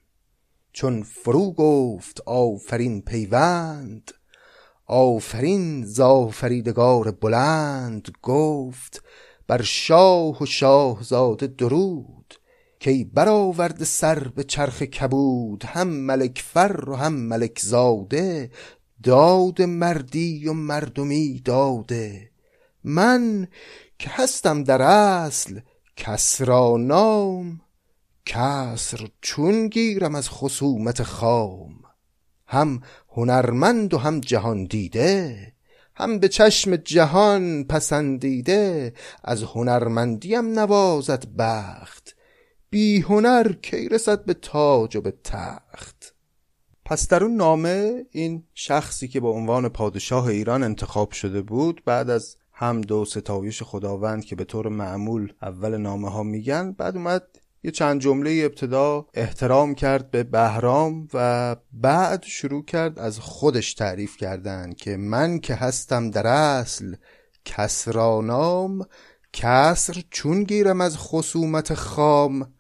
چون فرو گفت آفرین پیوند، آفرین ز آفریدگار بلند. گفت بر شاه و شاهزاده درود، کی برآورد سر به چرخ کبود. هم ملک فر و هم ملک زاده، داد مردی و مردمی داده. من که هستم در اصل کسرا نام، کسر چون گیرم از خصومت خام. هم هنرمند و هم جهان دیده، هم به چشم جهان پسندیده. از هنرمندیم نوازد بخت، بی هنر کی رسد به تاج و به تخت. پس در اون نامه این شخصی که با عنوان پادشاه ایران انتخاب شده بود، بعد از حمد و ستایش خداوند که به طور معمول اول نامه ها میگن، بعد اومد یه چند جمله ابتدا احترام کرد به بهرام و بعد شروع کرد از خودش تعریف کردن که من که هستم در اصل کسرا نام، کسر چون گیرم از خصومت خام.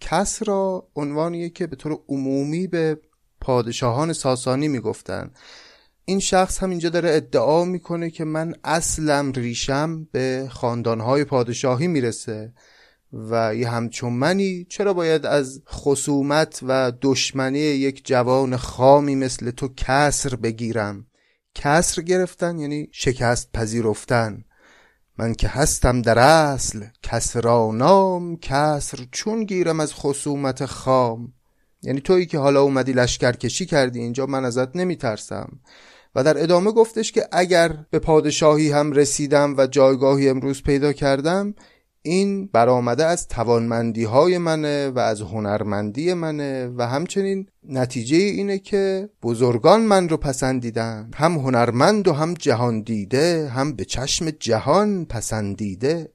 کسرا عنوانیه که به طور عمومی به پادشاهان ساسانی میگفتن. این شخص هم اینجا داره ادعا میکنه که من اصلم ریشم به خاندانهای پادشاهی میرسه و یه همچون منی چرا باید از خصومت و دشمنی یک جوان خامی مثل تو کسر بگیرم. کسر گرفتن یعنی شکست پذیرفتن. من که هستم در اصل کسرانام، کسر چون گیرم از خصومت خام. یعنی تویی که حالا اومدی لشکرکشی کردی اینجا، من ازت نمیترسم. و در ادامه گفتش که اگر به پادشاهی هم رسیدم و جایگاهی امروز پیدا کردم، این برآمده از توانمندی های منه و از هنرمندی منه و همچنین نتیجه اینه که بزرگان من رو پسندیدن. هم هنرمند و هم جهان دیده، هم به چشم جهان پسندیده.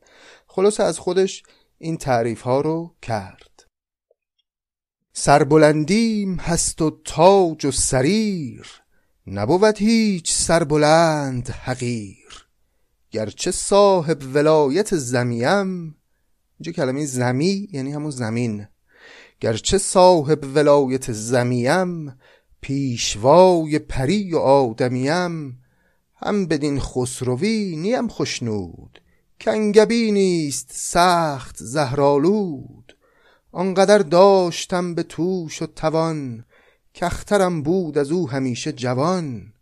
خلاصه از خودش این تعریف ها رو کرد. سربلندیم هست و تاج و سریر، نبود هیچ سربلند حقیر. گرچه صاحب ولایت زمیم، اینجا کلمه زمی یعنی همون زمین. گرچه صاحب ولایت زمیم، پیشوای پری و آدمیم. هم بدین خسروی نیم خوشنود، کنگبی نیست سخت زهرالود. آنقدر داشتم به توش و توان، کخترم بود از او همیشه جوان.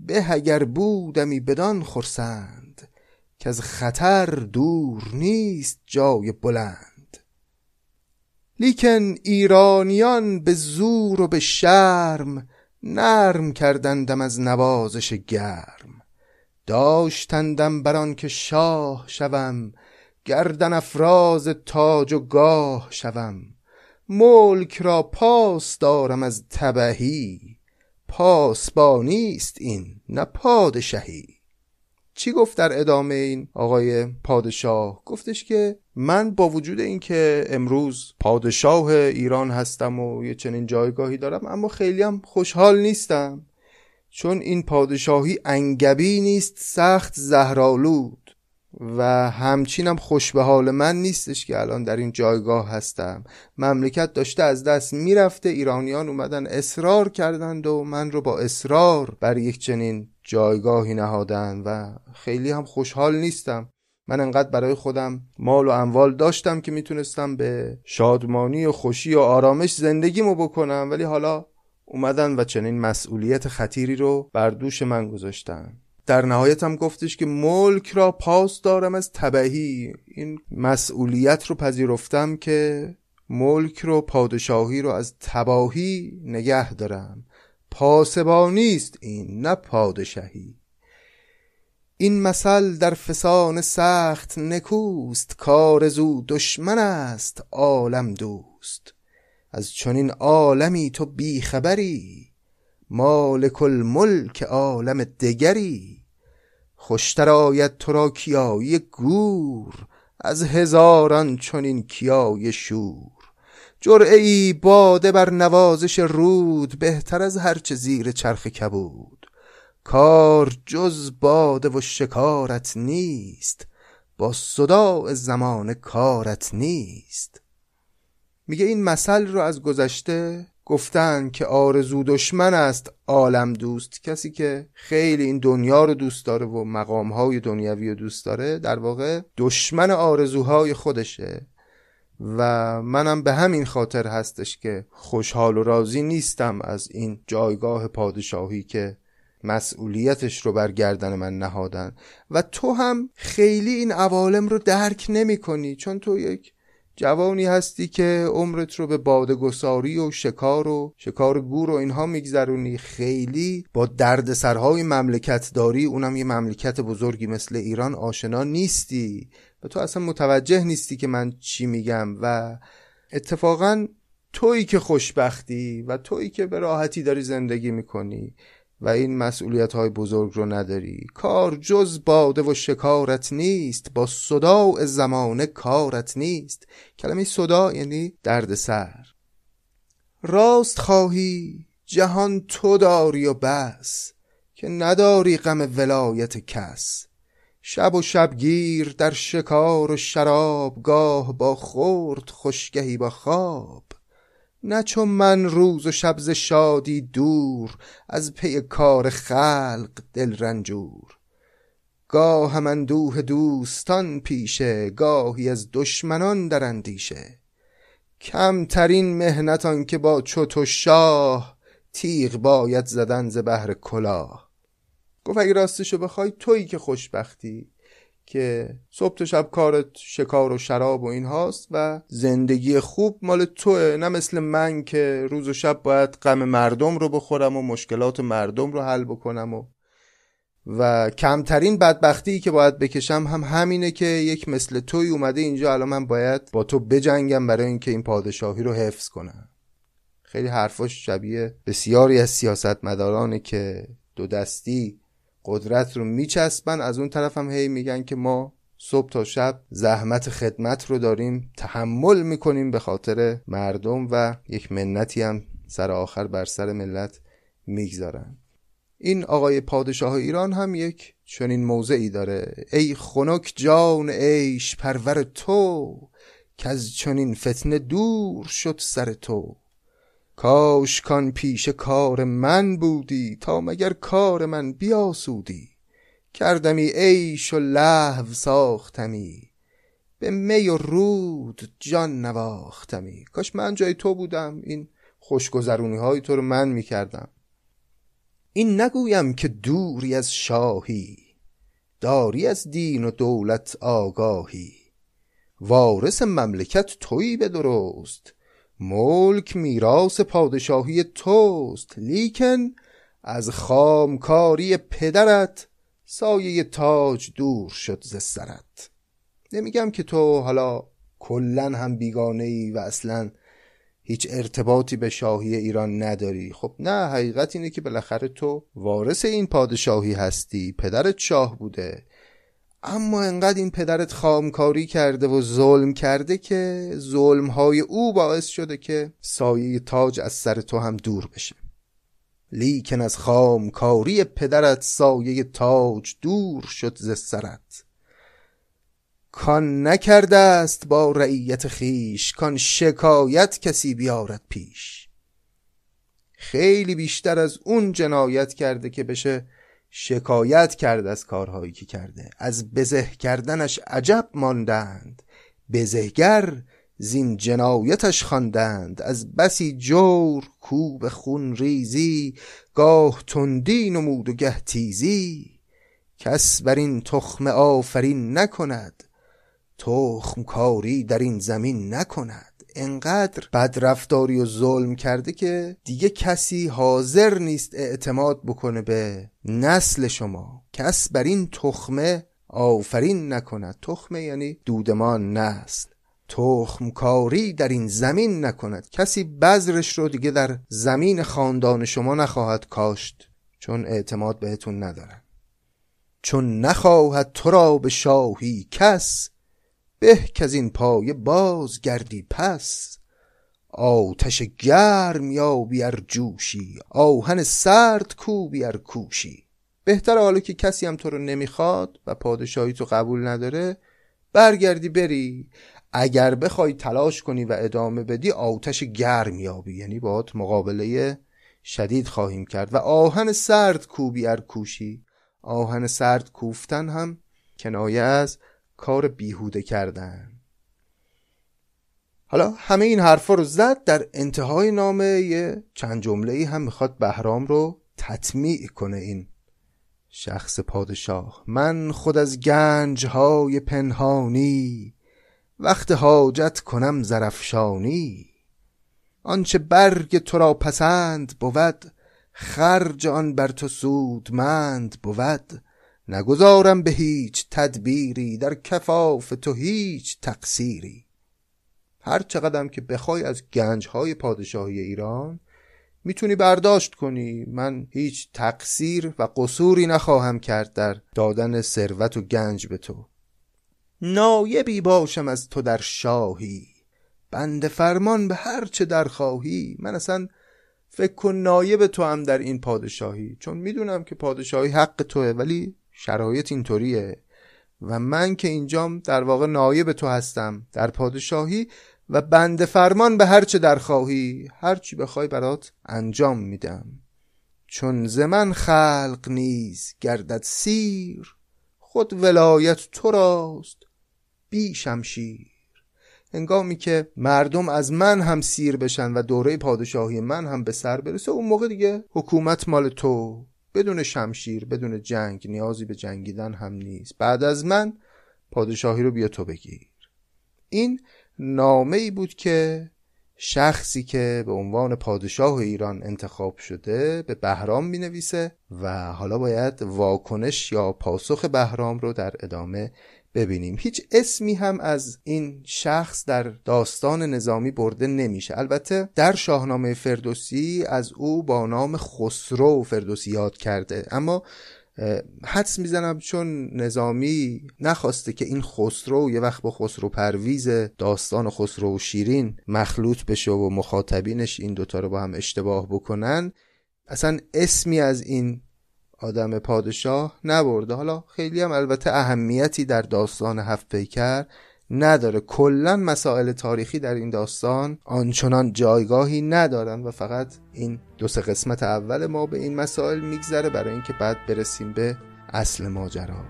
به اگر بودمی بدان خرسند، که از خطر دور نیست جای بلند. لیکن ایرانیان به زور و به شرم، نرم کردندم از نوازش گرم. داشتندم بران که شاه شوم، گردن افراز تاج و گاه شوم. ملک را پاس دارم از تبهی، پاسبانیست این نه پادشاهی. چی گفت در ادامه این آقای پادشاه؟ گفتش که من با وجود این که امروز پادشاه ایران هستم و یه چنین جایگاهی دارم، اما خیلی هم خوشحال نیستم، چون این پادشاهی انگبی نیست، سخت زهرآلود، و همچینم خوش به حال من نیستش که الان در این جایگاه هستم. مملکت داشته از دست میرفته، ایرانیان اومدن اصرار کردند و من رو با اصرار بر یک چنین جایگاهی نهادن و خیلی هم خوشحال نیستم. من انقدر برای خودم مال و اموال داشتم که میتونستم به شادمانی و خوشی و آرامش زندگیمو بکنم، ولی حالا اومدن و چنین مسئولیت خطیری رو بر دوش من گذاشتن. در نهایت هم گفتش که ملک را پاس دارم از تبهی. این مسئولیت رو پذیرفتم که ملک رو، پادشاهی رو از تباهی نگه دارم. پاسبانیست این نه پادشاهی. این مثل در فسانه سخت نکوست، کارزو دشمن است عالم دوست. از چنین عالمی تو بیخبری، مالک الملک عالم دگری. خوشتر آید تو را کیای گور، از هزاران چنین کیای شور. جرعه‌ای باده بر نوازش رود، بهتر از هرچه زیر چرخ کبود. کار جز باده و شکارت نیست، با صداع زمان کارت نیست. میگه این مثل رو از گذشته گفتن که آرزو دشمن است عالم دوست. کسی که خیلی این دنیا رو دوست داره و مقامهای دنیوی رو دوست داره، در واقع دشمن آرزوهای خودشه. و منم به همین خاطر هستش که خوشحال و راضی نیستم از این جایگاه پادشاهی که مسئولیتش رو بر گردن من نهادن. و تو هم خیلی این عوالم رو درک نمی کنی، چون تو یک جوانی هستی که عمرت رو به باده‌گساری و شکار گور و اینها میگذرونی. خیلی با دردسرهای مملکت داری، اونم یه مملکت بزرگی مثل ایران، آشنا نیستی و تو اصلا متوجه نیستی که من چی میگم. و اتفاقا تویی که خوشبختی و تویی که به راحتی داری زندگی میکنی و این مسئولیت‌های بزرگ رو نداری. کار جز باده و شکارت نیست، با صداع زمانه کارت نیست. کلمه صداع یعنی دردسر. راست خواهی جهان تو داری و بس، که نداری غم ولایت کس. شب و شبگیر در شکار و شراب، گاه با خورد خوشگهی با خواب. نه چو من روز و شب ز شادی دور، از پی کار خلق دل رنجور. گاه هم اندوه دوستان پیشه، گاهی از دشمنان در اندیشه. کمترین محنت آن که با چو تو شاه، تیغ باید زدن ز بهر کلاه. گفت اگه راستشو بخوای، تویی که خوشبختی که صبح تا شب کارت شکار و شراب و این هاست و زندگی خوب مال توه، نه مثل من که روز و شب باید غم مردم رو بخورم و مشکلات مردم رو حل بکنم و کمترین بدبختی که باید بکشم هم همینه که یک مثل توی اومده اینجا، الان من باید با تو بجنگم برای اینکه این پادشاهی رو حفظ کنم. خیلی حرفاش شبیه بسیاری از سیاستمدارانه که دو دستی قدرت رو میچسبن، از اون طرف هم هی میگن که ما صبح تا شب زحمت خدمت رو داریم تحمل میکنیم به خاطر مردم و یک منتی هم سر آخر بر سر ملت میگذارن. این آقای پادشاه ایران هم یک چنین موضعی داره. ای خنک جان عیش پرور تو، که از چنین فتنه دور شد سر تو. کاش کان پیش کار من بودی، تا مگر کار من بیاسودی. کردمی عیش و لهو ساختمی، به می و رود جان نواختمی. کاش من جای تو بودم، این خوشگذرونی های تو رو من میکردم. این نگویم که دوری از شاهی، داری از دین و دولت آگاهی. وارث مملکت تویی به درست، ملک میراث پادشاهی توست. لیکن از خامکاری پدرت، سایه تاج دور شد ز سرت. نمیگم که تو حالا کلن هم بیگانه‌ای و اصلاً هیچ ارتباطی به شاهی ایران نداری. خب نه، حقیقت اینه که بالاخره تو وارث این پادشاهی هستی، پدرت شاه بوده. اما انقدر این پدرت خامکاری کرده و ظلم کرده که ظلمهای او باعث شده که سایه تاج از سر تو هم دور بشه. لیکن از خامکاری پدرت، سایه تاج دور شد ز سرت. کان نکرده است با رعیت خیش، کان شکایت کسی بیارد پیش. خیلی بیشتر از اون جنایت کرده که بشه شکایت کرد از کارهایی که کرده. از بزه کردنش عجب ماندند، بزهگر زین جنایتش خواندند. از بسی جور کوب خون ریزی، گاه تندی نمود و گه تیزی. کس بر این تخم آفرین نکند، تخم کاری در این زمین نکند. انقدر بدرفتاری و ظلم کرده که دیگه کسی حاضر نیست اعتماد بکنه به نسل شما. کس بر این تخم آفرین نکند، تخم یعنی دودمان نسل. تخم کاری در این زمین نکند، کسی بذرش رو دیگه در زمین خاندان شما نخواهد کاشت، چون اعتماد بهتون ندارن. چون نخواهد تو را به شاهی کس، به کز این پایه باز گردی پس. آتش گرم یا بیار جوشی، آهن سرد کو بیار کوشی. بهتر حالا که کسی هم تو رو نمیخواد و پادشاهی تو قبول نداره، برگردی بری. اگر بخوای تلاش کنی و ادامه بدی، آتش گرم یابی، یعنی باهات مقابله شدید خواهیم کرد. و آهن سرد کو بیار کوشی، آهن سرد کوفتن هم کنایه از کار بیهوده کردن. حالا همه این حرفا رو زد، در انتهای نامه یه چند جمله‌ای هم میخواد بهرام رو تطمیع کنه، این شخص پادشاه. من خود از گنج‌های پنهانی، وقت حاجت کنم زرفشانی. آنچه برگ تو را پسند بود، خرج آن بر تو سودمند بود. نگذارم به هیچ تدبیری، در کفاف تو هیچ تقصیری. هر چقدرم که بخوای از گنج‌های پادشاهی ایران میتونی برداشت کنی. من هیچ تقصیر و قصوری نخواهم کرد در دادن ثروت و گنج به تو. نایبی باشم از تو در شاهی، بند فرمان به هر چه درخواهی. من اصلا فکر کن نایب تو هم در این پادشاهی، چون میدونم که پادشاهی حق توه، ولی شرایط اینطوریه و من که اینجام در واقع نایب تو هستم در پادشاهی. و بند فرمان به هر چه درخواهی، هر چی بخوای برات انجام میدم. چون ز من خلق نیز گردد سیر، خود ولایت تو راست بی شمشیر. هنگامی که مردم از من هم سیر بشن و دوره پادشاهی من هم به سر برسه، اون موقع دیگه حکومت مال تو، بدون شمشیر، بدون جنگ. نیازی به جنگیدن هم نیست. بعد از من پادشاهی رو بیا تو بگیر. این نامه ای بود که شخصی که به عنوان پادشاه ایران انتخاب شده به بهرام می نویسه و حالا باید واکنش یا پاسخ بهرام رو در ادامه ببینیم. هیچ اسمی هم از این شخص در داستان نظامی برده نمیشه. البته در شاهنامه فردوسی از او با نام خسرو فردوسی یاد کرده، اما حدس میزنم چون نظامی نخواسته که این خسرو یه وقت با خسرو پرویز داستان خسرو و شیرین مخلوط بشه و مخاطبینش این دوتا رو با هم اشتباه بکنن، اصلا اسمی از این آدم پادشاه نبرده. حالا خیلی هم البته اهمیتی در داستان هفت پیکر نداره. کلن مسائل تاریخی در این داستان آنچنان جایگاهی ندارن و فقط این دو سه قسمت اول ما به این مسائل میگذره، برای اینکه بعد برسیم به اصل ماجرا.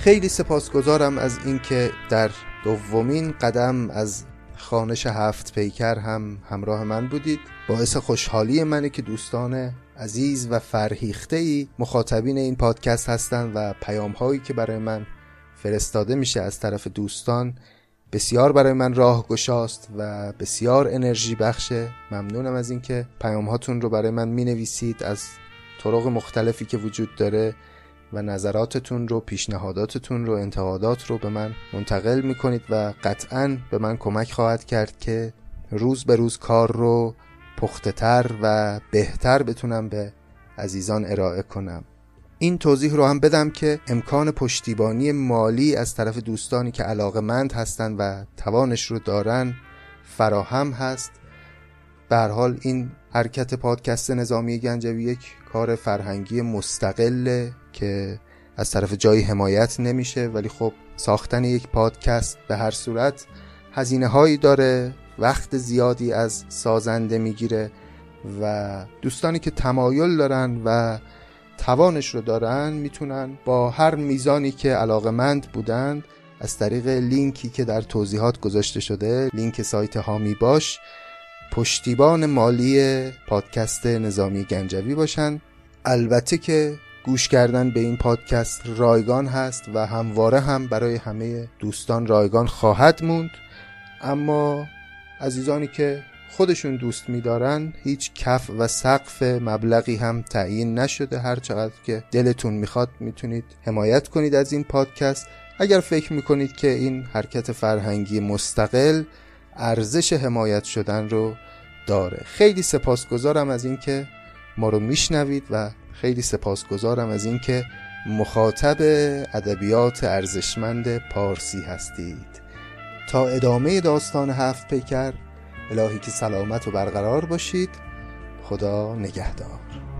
خیلی سپاسگزارم از اینکه در دومین قدم از خوانش هفت پیکر هم همراه من بودید. باعث خوشحالی منه که دوستان عزیز و فرهیخته‌ای مخاطبین این پادکست هستن و پیام‌هایی که برای من فرستاده میشه از طرف دوستان بسیار برای من راهگشاست و بسیار انرژی بخشه. ممنونم از اینکه پیام‌هاتون رو برای من می‌نویسید از طرق مختلفی که وجود داره و نظراتتون رو، پیشنهاداتتون رو، انتقادات رو به من منتقل میکنید و قطعاً به من کمک خواهد کرد که روز به روز کار رو پخته‌تر و بهتر بتونم به عزیزان ارائه کنم. این توضیح رو هم بدم که امکان پشتیبانی مالی از طرف دوستانی که علاقه‌مند هستن و توانش رو دارن فراهم هست. به هر حال این حرکت پادکست نظامی گنجوی یک کار فرهنگی مستقله که از طرف جایی حمایت نمیشه، ولی خب ساختن یک پادکست به هر صورت هزینه هایی داره، وقت زیادی از سازنده میگیره و دوستانی که تمایل دارن و توانش رو دارن میتونن با هر میزانی که علاقه‌مند بودند از طریق لینکی که در توضیحات گذاشته شده، لینک سایت هامی باش، پشتیبان مالی پادکست نظامی گنجوی باشن. البته که گوش کردن به این پادکست رایگان هست و همواره هم برای همه دوستان رایگان خواهد موند، اما عزیزانی که خودشون دوست می‌دارن هیچ کف و سقف مبلغی هم تعیین نشده. هر چقدر که دلتون میخواد میتونید حمایت کنید از این پادکست. اگر فکر میکنید که این حرکت فرهنگی مستقل ارزش حمایت شدن رو داره. خیلی سپاسگزارم از اینکه ما رو میشنوید و خیلی سپاسگزارم از اینکه مخاطب ادبیات ارزشمند پارسی هستید. تا ادامه داستان هفت پیکر، الهی که سلامت و برقرار باشید. خدا نگهدار.